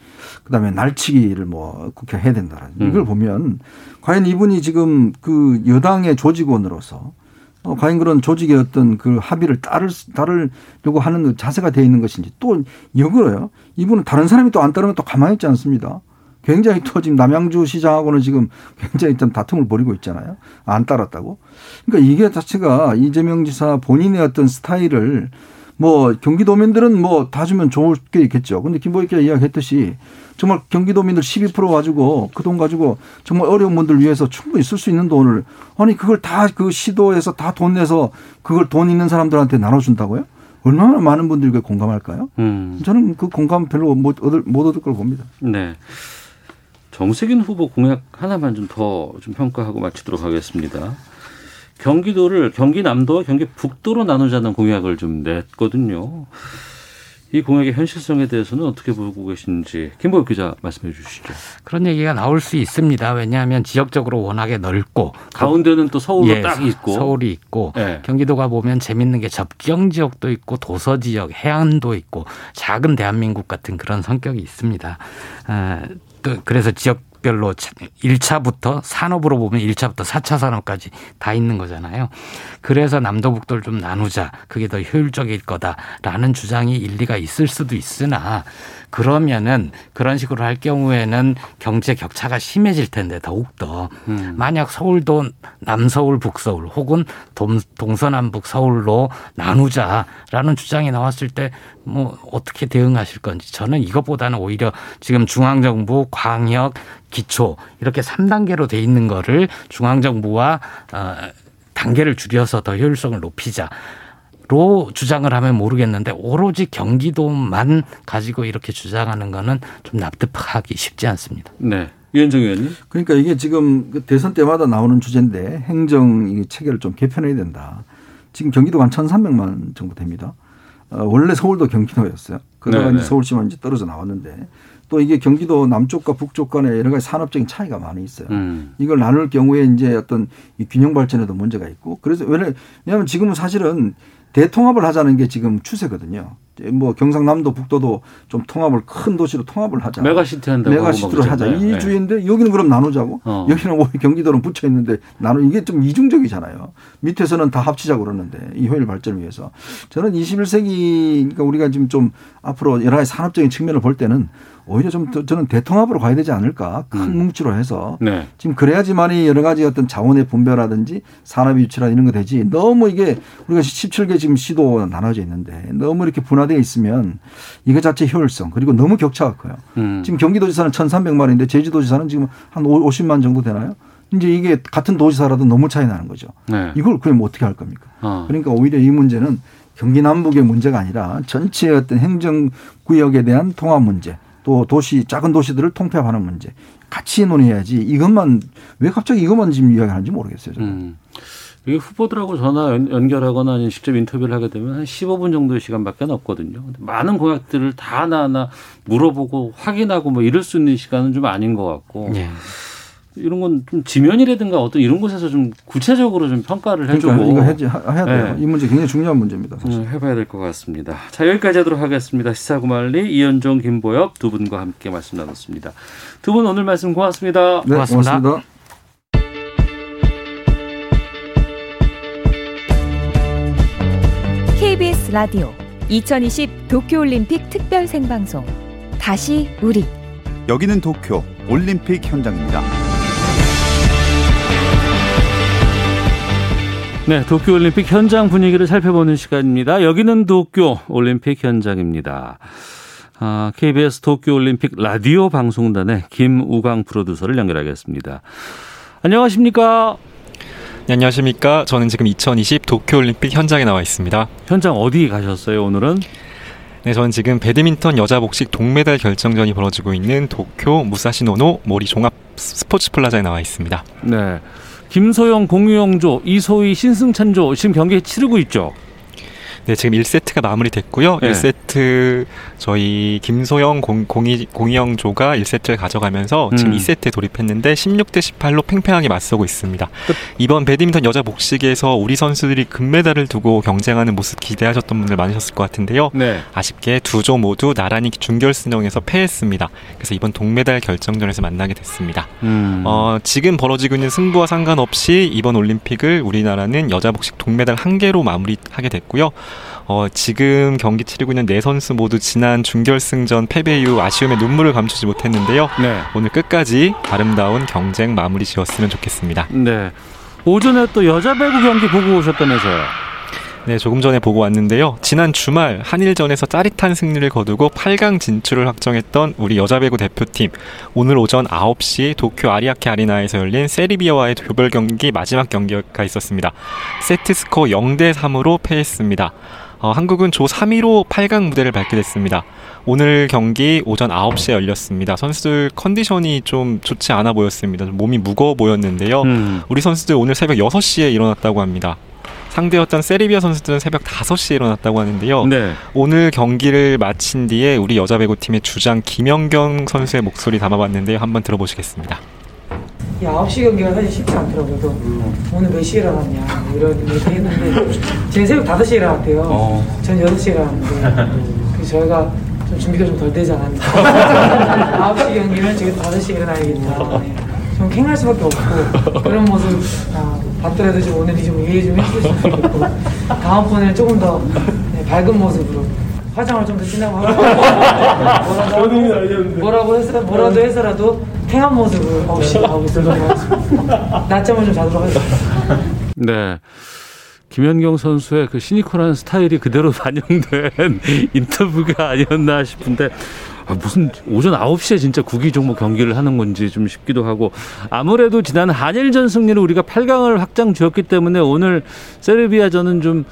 그다음에 날치기를 뭐 국회 해야 된다라든지 이걸 보면 과연 이분이 지금 그 여당의 조직원으로서 과연 그런 조직의 어떤 그 합의를 따르려고 하는 자세가 되어 있는 것인지 또 역으로요. 이분은 다른 사람이 또 안 따르면 또 가만히 있지 않습니다. 굉장히 또 지금 남양주 시장하고는 지금 굉장히 일단 다툼을 벌이고 있잖아요. 안 따랐다고. 그러니까 이게 자체가 이재명 지사 본인의 어떤 스타일을 뭐 경기도민들은 뭐 다 주면 좋을 게 있겠죠. 그런데 김보익께서 이야기했듯이 정말 경기도민들 12% 가지고 그 돈 가지고 정말 어려운 분들 위해서 충분히 쓸 수 있는 돈을 아니 그걸 다 그 시도에서 다 돈 내서 그걸 돈 있는 사람들한테 나눠준다고요? 얼마나 많은 분들이 그게 공감할까요? 저는 그 공감 별로 못 얻을 걸 봅니다. 네. 정세균 후보 공약 하나만 좀 더 좀 평가하고 마치도록 하겠습니다. 경기도를 경기남도와 경기북도로 나누자는 공약을 좀 냈거든요. 이 공약의 현실성에 대해서는 어떻게 보고 계신지 김보엽 기자 말씀해 주시죠. 그런 얘기가 나올 수 있습니다. 왜냐하면 지역적으로 워낙에 넓고 가운데는 또 서울로 딱 있고 서울이 있고 경기도가 보면 재밌는 게 접경 지역도 있고 도서 지역, 해안도 있고 작은 대한민국 같은 그런 성격이 있습니다. 그래서 지역별로 1차부터 산업으로 보면 1차부터 4차 산업까지 다 있는 거잖아요. 그래서 남도 북도를 좀 나누자. 그게 더 효율적일 거다라는 주장이 일리가 있을 수도 있으나 그러면은 그런 식으로 할 경우에는 경제 격차가 심해질 텐데 더욱더. 만약 서울도 남서울 북서울 혹은 동서남북 서울로 나누자라는 주장이 나왔을 때 뭐 어떻게 대응하실 건지 저는 이것보다는 오히려 지금 중앙정부 광역 기초 이렇게 3단계로 돼 있는 거를 중앙정부와 단계를 줄여서 더 효율성을 높이자. 로 주장을 하면 모르겠는데 오로지 경기도만 가지고 이렇게 주장하는 거는 좀 납득하기 쉽지 않습니다. 네. 이현정 의원님. 그러니까 이게 지금 대선 때마다 나오는 주제인데 행정 체계를 좀 개편해야 된다. 지금 경기도가 한 1,300만 정도 됩니다. 원래 서울도 경기도였어요. 그러다가 이제 서울시만 이제 떨어져 나왔는데 또 이게 경기도 남쪽과 북쪽 간에 여러 가지 산업적인 차이가 많이 있어요. 이걸 나눌 경우에 이제 어떤 이 균형 발전에도 문제가 있고 그래서 왜냐하면 지금은 사실은 대통합을 하자는 게 지금 추세거든요. 뭐 경상남도 북도도 좀 통합을 큰 도시로 통합을 하자. 메가시티 한다고. 메가시티로 하자. 이 주인데 여기는 그럼 나누자고. 여기는 경기도는 붙여 있는데 이게 좀 이중적이잖아요. 밑에서는 다 합치자고 그러는데 이 효율 발전을 위해서. 저는 21세기 그러니까 우리가 지금 좀 앞으로 여러 가지 산업적인 측면을 볼 때는 오히려 좀 저는 대통합으로 가야 되지 않을까. 큰 뭉치로 해서. 네. 지금 그래야지만이 여러 가지 어떤 자원의 분배라든지 산업의 유치라 이런 거 되지. 너무 이게 우리가 17개 지금 시도 나눠져 있는데 너무 이렇게 분화되어 있으면 이거 자체 효율성 그리고 너무 격차가 커요. 지금 경기도지사는 1,300만 원인데 제주도지사는 지금 한 50만 정도 되나요? 이제 이게 같은 도지사라도 너무 차이 나는 거죠. 네. 이걸 그럼 어떻게 할 겁니까? 아. 그러니까 오히려 이 문제는 경기 남북의 문제가 아니라 전체의 어떤 행정구역에 대한 통합 문제. 또 도시 작은 도시들을 통폐합하는 문제 같이 논의해야지 이것만 왜 갑자기 이것만 지금 이야기하는지 모르겠어요. 저는. 이게 후보들하고 전화 연결하거나 아니면 직접 인터뷰를 하게 되면 한 15분 정도의 시간밖에 없거든요. 많은 공약들을 다 하나하나 물어보고 확인하고 뭐 이럴 수 있는 시간은 좀 아닌 것 같고 예. 이런 건 좀 지면이라든가 어떤 이런 곳에서 좀 구체적으로 좀 평가를 해주고 그러니까 이거 해야 돼요. 네. 이 문제 굉장히 중요한 문제입니다. 사실. 해봐야 될 것 같습니다. 자 여기까지 하도록 하겠습니다. 시사구말리 이현정 김보엽 두 분과 함께 말씀 나눴습니다. 두 분 오늘 말씀 고맙습니다. 네, 고맙습니다. 고맙습니다. KBS 라디오 2020 도쿄올림픽 특별 생방송 다시 우리 여기는 도쿄 올림픽 현장입니다. 네, 도쿄올림픽 현장 분위기를 살펴보는 시간입니다. 여기는 도쿄올림픽 현장입니다. KBS 도쿄올림픽 라디오 방송단의 김우광 프로듀서를 연결하겠습니다. 안녕하십니까? 네, 안녕하십니까? 저는 지금 2020 도쿄올림픽 현장에 나와 있습니다. 현장 어디 가셨어요, 오늘은? 네, 저는 지금 배드민턴 여자 복식 동메달 결정전이 벌어지고 있는 도쿄 무사시노노 모리 종합 스포츠 플라자에 나와 있습니다. 네, 김소영 공유영조, 이소희 신승찬조 지금 경기 치르고 있죠? 네, 지금 1세트가 마무리됐고요. 네. 1세트 저희 김소영 공유영조가 1세트를 가져가면서 지금 2세트에 돌입했는데 16대 18로 팽팽하게 맞서고 있습니다. 이번 배드민턴 여자 복식에서 우리 선수들이 금메달을 두고 경쟁하는 모습 기대하셨던 분들 많으셨을 것 같은데요. 네. 아쉽게 두 조 모두 나란히 준결승전에서 패했습니다. 그래서 이번 동메달 결정전에서 만나게 됐습니다. 지금 벌어지고 있는 승부와 상관없이 이번 올림픽을 우리나라는 여자 복식 동메달 1개로 마무리하게 됐고요. 지금 경기 치르고 있는 네 선수 모두 지난 준결승전 패배 이후 아쉬움에 눈물을 감추지 못했는데요. 네. 오늘 끝까지 아름다운 경쟁 마무리 지었으면 좋겠습니다. 네. 오전에 또 여자 배구 경기 보고 오셨다면서요? 네, 조금 전에 보고 왔는데요. 지난 주말 한일전에서 짜릿한 승리를 거두고 8강 진출을 확정했던 우리 여자배구 대표팀. 오늘 오전 9시 도쿄 아리아케 아리나에서 열린 세르비아와의 조별 경기 마지막 경기가 있었습니다. 세트스코어 0대3으로 패했습니다. 한국은 조 3위로 8강 무대를 밟게 됐습니다. 오늘 경기 오전 9시에 열렸습니다. 선수들 컨디션이 좀 좋지 않아 보였습니다. 몸이 무거워 보였는데요. 우리 선수들 오늘 새벽 6시에 일어났다고 합니다. 상대였던 세르비아 선수들은 새벽 5시에 일어났다고 하는데요. 네. 오늘 경기를 마친 뒤에 우리 여자배구팀의 주장 김연경 선수의 목소리 담아봤는데요. 한번 들어보시겠습니다. 야, 9시 경기가 사실 쉽지 않더라고요. 오늘 몇 시에 일어났냐 이런 얘기 했는데 쟤는 새벽 5시에 일어났대요. 전 6시에 일어났는데 그래서 저희가 좀 준비가 좀 덜 되지 않았나 9시 경기는 지금 5시에 일어나야겠다. 네. 좀 캥할 수밖에 없고 그런 모습 봤더라도 좀 오늘이 좀 이해 좀 해주셨으면 좋겠고 다음번에는 조금 더 네, 밝은 모습으로 화장을 좀 더 진하고 하고 뭐라도 해서라도 캥한 모습으로 가고 있도록 하겠습니다. 낮잠을 좀 자도록 하겠습니다. 네. 김연경 선수의 그 시니컬한 스타일이 그대로 반영된 인터뷰가 아니었나 싶은데 무슨 오전 9시에 진짜 구기 종목 경기를 하는 건지 좀 싶기도 하고 아무래도 지난 한일전 승리로 우리가 8강을 확장 지었기 때문에 오늘 세르비아전은 좀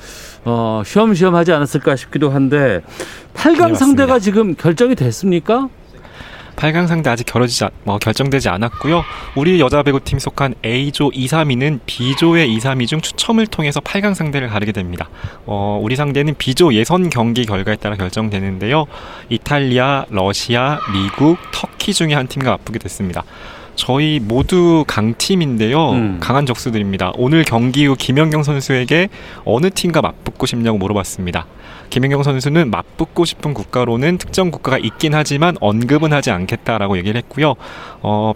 쉬엄쉬엄 하지 않았을까 싶기도 한데 8강 네, 상대가 지금 결정이 됐습니까? 8강 상대 아직 결정되지 않았고요. 우리 여자배구팀 속한 A조 2, 3위는 B조의 2, 3위 중 추첨을 통해서 8강 상대를 가르게 됩니다. 우리 상대는 B조 예선 경기 결과에 따라 결정되는데요. 이탈리아, 러시아, 미국, 터키 중에 한 팀과 맞붙게 됐습니다. 저희 모두 강팀인데요. 강한 적수들입니다. 오늘 경기 후 김연경 선수에게 어느 팀과 맞붙고 싶냐고 물어봤습니다. 김연경 선수는 맞붙고 싶은 국가로는 특정 국가가 있긴 하지만 언급은 하지 않겠다라고 얘기를 했고요.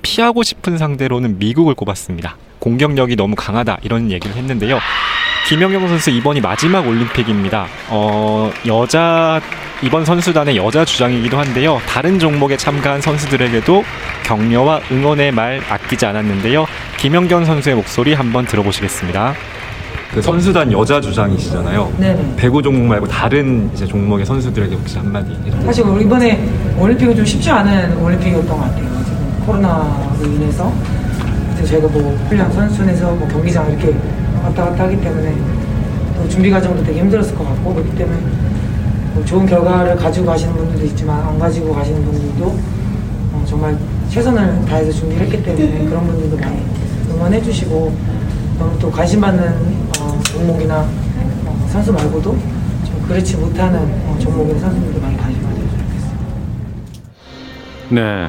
피하고 싶은 상대로는 미국을 꼽았습니다. 공격력이 너무 강하다 이런 얘기를 했는데요. 김연경 선수 이번이 마지막 올림픽입니다. 여자 이번 선수단의 여자 주장이기도 한데요. 다른 종목에 참가한 선수들에게도 격려와 응원의 말 아끼지 않았는데요. 김연경 선수의 목소리 한번 들어보시겠습니다. 그 선수단 여자 주장이시잖아요. 네네. 배구 종목 말고 다른 이제 종목의 선수들에게 혹시 한마디. 사실 우리 이번에 올림픽은 좀 쉽지 않은 올림픽이었던 것 같아요. 지금 코로나로 인해서 이제 저희가 뭐 훈련 선수촌에서 뭐 경기장 이렇게 왔다 갔다 하기 때문에 또 준비 과정도 되게 힘들었을 것 같고, 그렇기 때문에 뭐 좋은 결과를 가지고 가시는 분들도 있지만 안 가지고 가시는 분들도 정말 최선을 다해서 준비를 했기 때문에 그런 분들도 많이 응원해 주시고, 너무 또 관심 받는 종목이나 선수 말고도 좀 그렇지 못하는 종목의 선수들도 많이 관심 가져주셨으면 좋겠습니다. 네.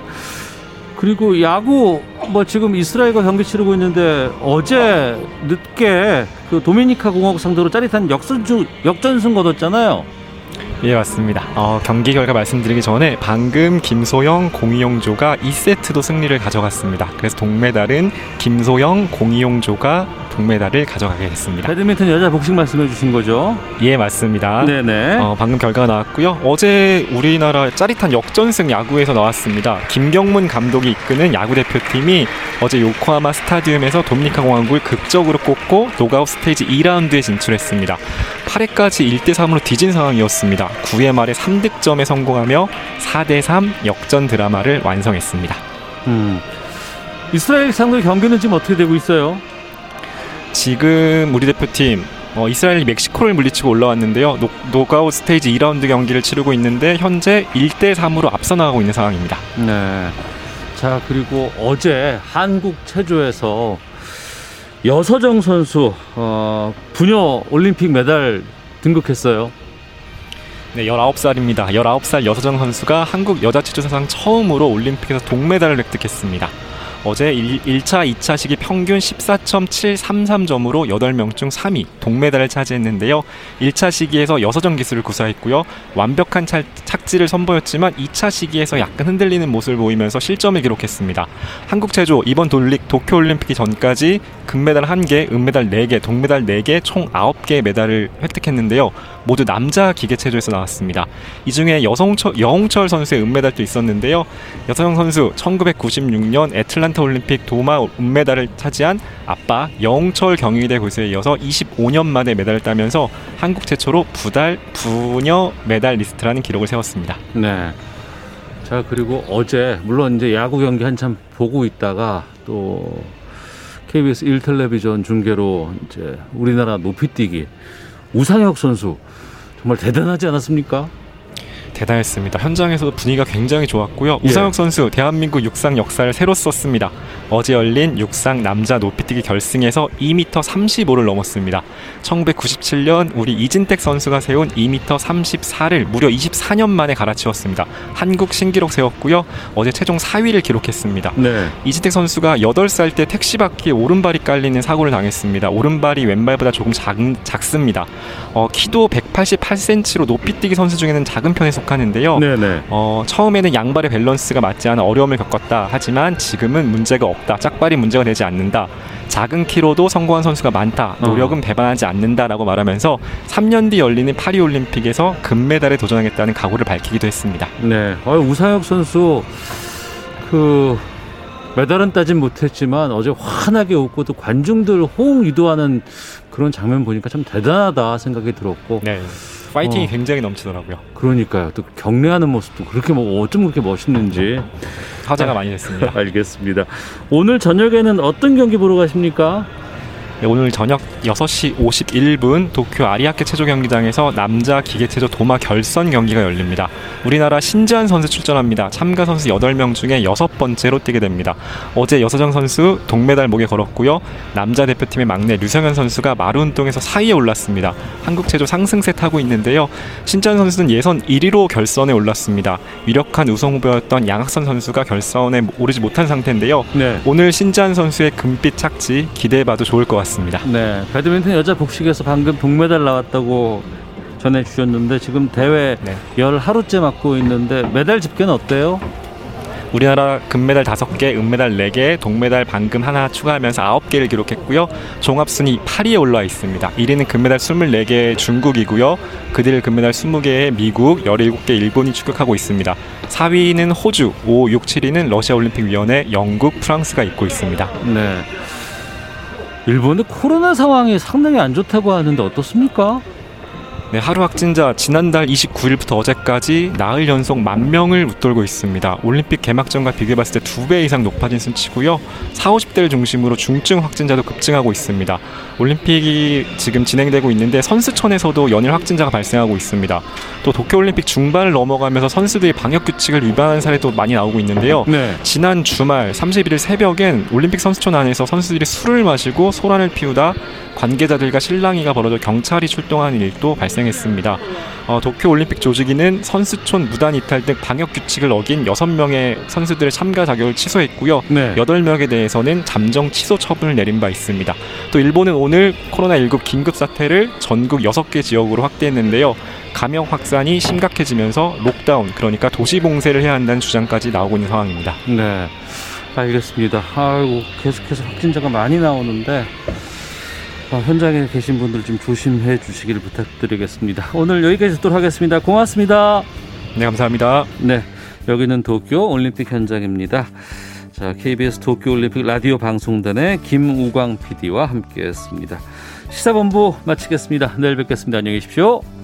그리고 야구 뭐 지금 이스라엘과 경기 치르고 있는데 어제 늦게 그 도미니카 공화국 상대로 짜릿한 역전승 거뒀잖아요. 예, 맞습니다. 경기 결과 말씀드리기 전에 방금 김소영, 공이용조가 2세트도 승리를 가져갔습니다. 그래서 동메달은 김소영, 공이용조가 동메달을 가져가게 됐습니다. 배드민턴 여자 복식 말씀해 주신 거죠? 예, 맞습니다. 네네. 방금 결과가 나왔고요. 어제 우리나라 짜릿한 역전승 야구에서 나왔습니다. 김경문 감독이 이끄는 야구대표팀이 어제 요코하마 스타디움에서 도미니카 공화국을 극적으로 꺾고 노가웃 스테이지 2라운드에 진출했습니다. 8회까지 1대3으로 뒤진 상황이었습니다. 9회 말에 3득점에 성공하며 4대3 역전 드라마를 완성했습니다. 이스라엘 상대 경기는 지금 어떻게 되고 있어요? 지금 우리 대표팀 이스라엘이 멕시코를 물리치고 올라왔는데요. 노가웃 스테이지 2라운드 경기를 치르고 있는데 현재 1대3으로 앞서 나가고 있는 상황입니다. 네. 자, 그리고 어제 한국 체조에서 여서정 선수 부녀 올림픽 메달 등극했어요. 네, 19살입니다. 19살 여서정 선수가 한국 여자 체조 사상 처음으로 올림픽에서 동메달을 획득했습니다. 어제 1차, 2차 시기 평균 14.733점으로 8명 중 3위, 동메달을 차지했는데요. 1차 시기에서 여서정 기술을 구사했고요. 완벽한 착지를 선보였지만 2차 시기에서 약간 흔들리는 모습을 보이면서 실점을 기록했습니다. 한국 체조 이번 도쿄올림픽 전까지 금메달 1개, 은메달 4개, 동메달 4개, 총 9개의 메달을 획득했는데요. 모두 남자 기계체조에서 나왔습니다. 이 중에 여홍철 선수의 은메달도 있었는데요. 여서정 선수 1996년 애틀란타 올림픽 도마 은메달을 차지한 아빠 여홍철 경위대 고수에 이어서 25년 만에 메달을 따면서 한국 최초로 부녀 메달 리스트라는 기록을 세웠습니다. 네. 자, 그리고 어제 물론 이제 야구 경기 한참 보고 있다가 또 KBS 1텔레비전 중계로 이제 우리나라 높이뛰기 우상혁 선수 정말 대단하지 않았습니까? 대단했습니다. 현장에서도 분위기가 굉장히 좋았고요. 예. 우상혁 선수 대한민국 육상 역사를 새로 썼습니다. 어제 열린 육상 남자 높이뛰기 결승에서 2m35를 넘었습니다. 1997년 우리 이진택 선수가 세운 2m34를 무려 24년 만에 갈아치웠습니다. 한국 신기록 세웠고요. 어제 최종 4위를 기록했습니다. 네. 이진택 선수가 8살 때 택시바퀴에 오른발이 깔리는 사고를 당했습니다. 오른발이 왼발보다 조금 작습니다. 키도 188cm로 높이뛰기 선수 중에는 작은 편에 속하는데요. 처음에는 양발의 밸런스가 맞지 않아 어려움을 겪었다. 하지만 지금은 문제가 없다. 짝발이 문제가 되지 않는다. 작은 키로도 성공한 선수가 많다. 노력은 배반하지 않는다라고 말하면서 3년 뒤 열리는 파리올림픽에서 금메달에 도전하겠다는 각오를 밝히기도 했습니다. 네, 우상혁 선수 메달은 따진 못했지만 어제 환하게 웃고 또 관중들 호응 유도하는 그런 장면 보니까 참 대단하다 생각이 들었고, 네, 파이팅이 굉장히 넘치더라고요. 그러니까요. 또 격려하는 모습도 그렇게 뭐 어쩜 그렇게 멋있는지 화제가 많이 됐습니다. 알겠습니다. 오늘 저녁에는 어떤 경기 보러 가십니까? 네, 오늘 저녁 6시 51분 도쿄 아리아케 체조 경기장에서 남자 기계체조 도마 결선 경기가 열립니다. 우리나라 신재환 선수 출전합니다. 참가 선수 8명 중에 6번째로 뛰게 됩니다. 어제 여서정 선수 동메달 목에 걸었고요. 남자 대표팀의 막내 류성현 선수가 마루운동에서 4위에 올랐습니다. 한국 체조 상승세 타고 있는데요. 신재환 선수는 예선 1위로 결선에 올랐습니다. 유력한 우승 후보였던 양학선 선수가 결선에 오르지 못한 상태인데요. 네. 오늘 신재환 선수의 금빛 착지 기대해봐도 좋을 것 같습니다. 네, 배드민턴 여자 복식에서 방금 동메달 나왔다고 전해주셨는데 지금 대회 열 하루째 맡고 있는데 메달 집계는 어때요? 우리나라 금메달 5개, 은메달 4개, 동메달 방금 하나 추가하면서 9개를 기록했고요. 종합순위 8위에 올라와 있습니다. 1위는 금메달 24개의 중국이고요. 그 뒤를 금메달 20개의 미국, 17개 일본이 추격하고 있습니다. 4위는 호주, 5, 6, 7위는 러시아올림픽위원회, 영국, 프랑스가 있고 있습니다. 네. 일본의 코로나 상황이 상당히 안 좋다고 하는데 어떻습니까? 네, 하루 확진자 지난달 29일부터 어제까지 나흘 연속 10,000명을 웃돌고 있습니다. 올림픽 개막전과 비교해봤을 때 2배 이상 높아진 수치고요. 40, 50대를 중심으로 중증 확진자도 급증하고 있습니다. 올림픽이 지금 진행되고 있는데 선수촌에서도 연일 확진자가 발생하고 있습니다. 또 도쿄올림픽 중반을 넘어가면서 선수들이 방역규칙을 위반하는 사례도 많이 나오고 있는데요. 네. 지난 주말 31일 새벽엔 올림픽 선수촌 안에서 선수들이 술을 마시고 소란을 피우다 관계자들과 실랑이가 벌어져 경찰이 출동하는 일도 발생했습니다. 도쿄올림픽 조직위는 선수촌 무단 이탈 등 방역규칙을 어긴 6명의 선수들의 참가 자격을 취소했고요. 네. 8명에 대해서는 잠정 취소 처분을 내린 바 있습니다. 또 일본은 오늘 코로나19 긴급사태를 전국 6개 지역으로 확대했는데요. 감염 확산이 심각해지면서 록다운, 그러니까 도시봉쇄를 해야 한다는 주장까지 나오고 있는 상황입니다. 네, 알겠습니다. 아이고, 계속해서 확진자가 많이 나오는데 현장에 계신 분들 좀 조심해 주시길 부탁드리겠습니다. 오늘 여기까지 듣도록 하겠습니다. 고맙습니다. 네, 감사합니다. 네, 여기는 도쿄 올림픽 현장입니다. 자, KBS 도쿄 올림픽 라디오 방송단의 김우광 PD와 함께했습니다. 시사본부 마치겠습니다. 내일 뵙겠습니다. 안녕히 계십시오.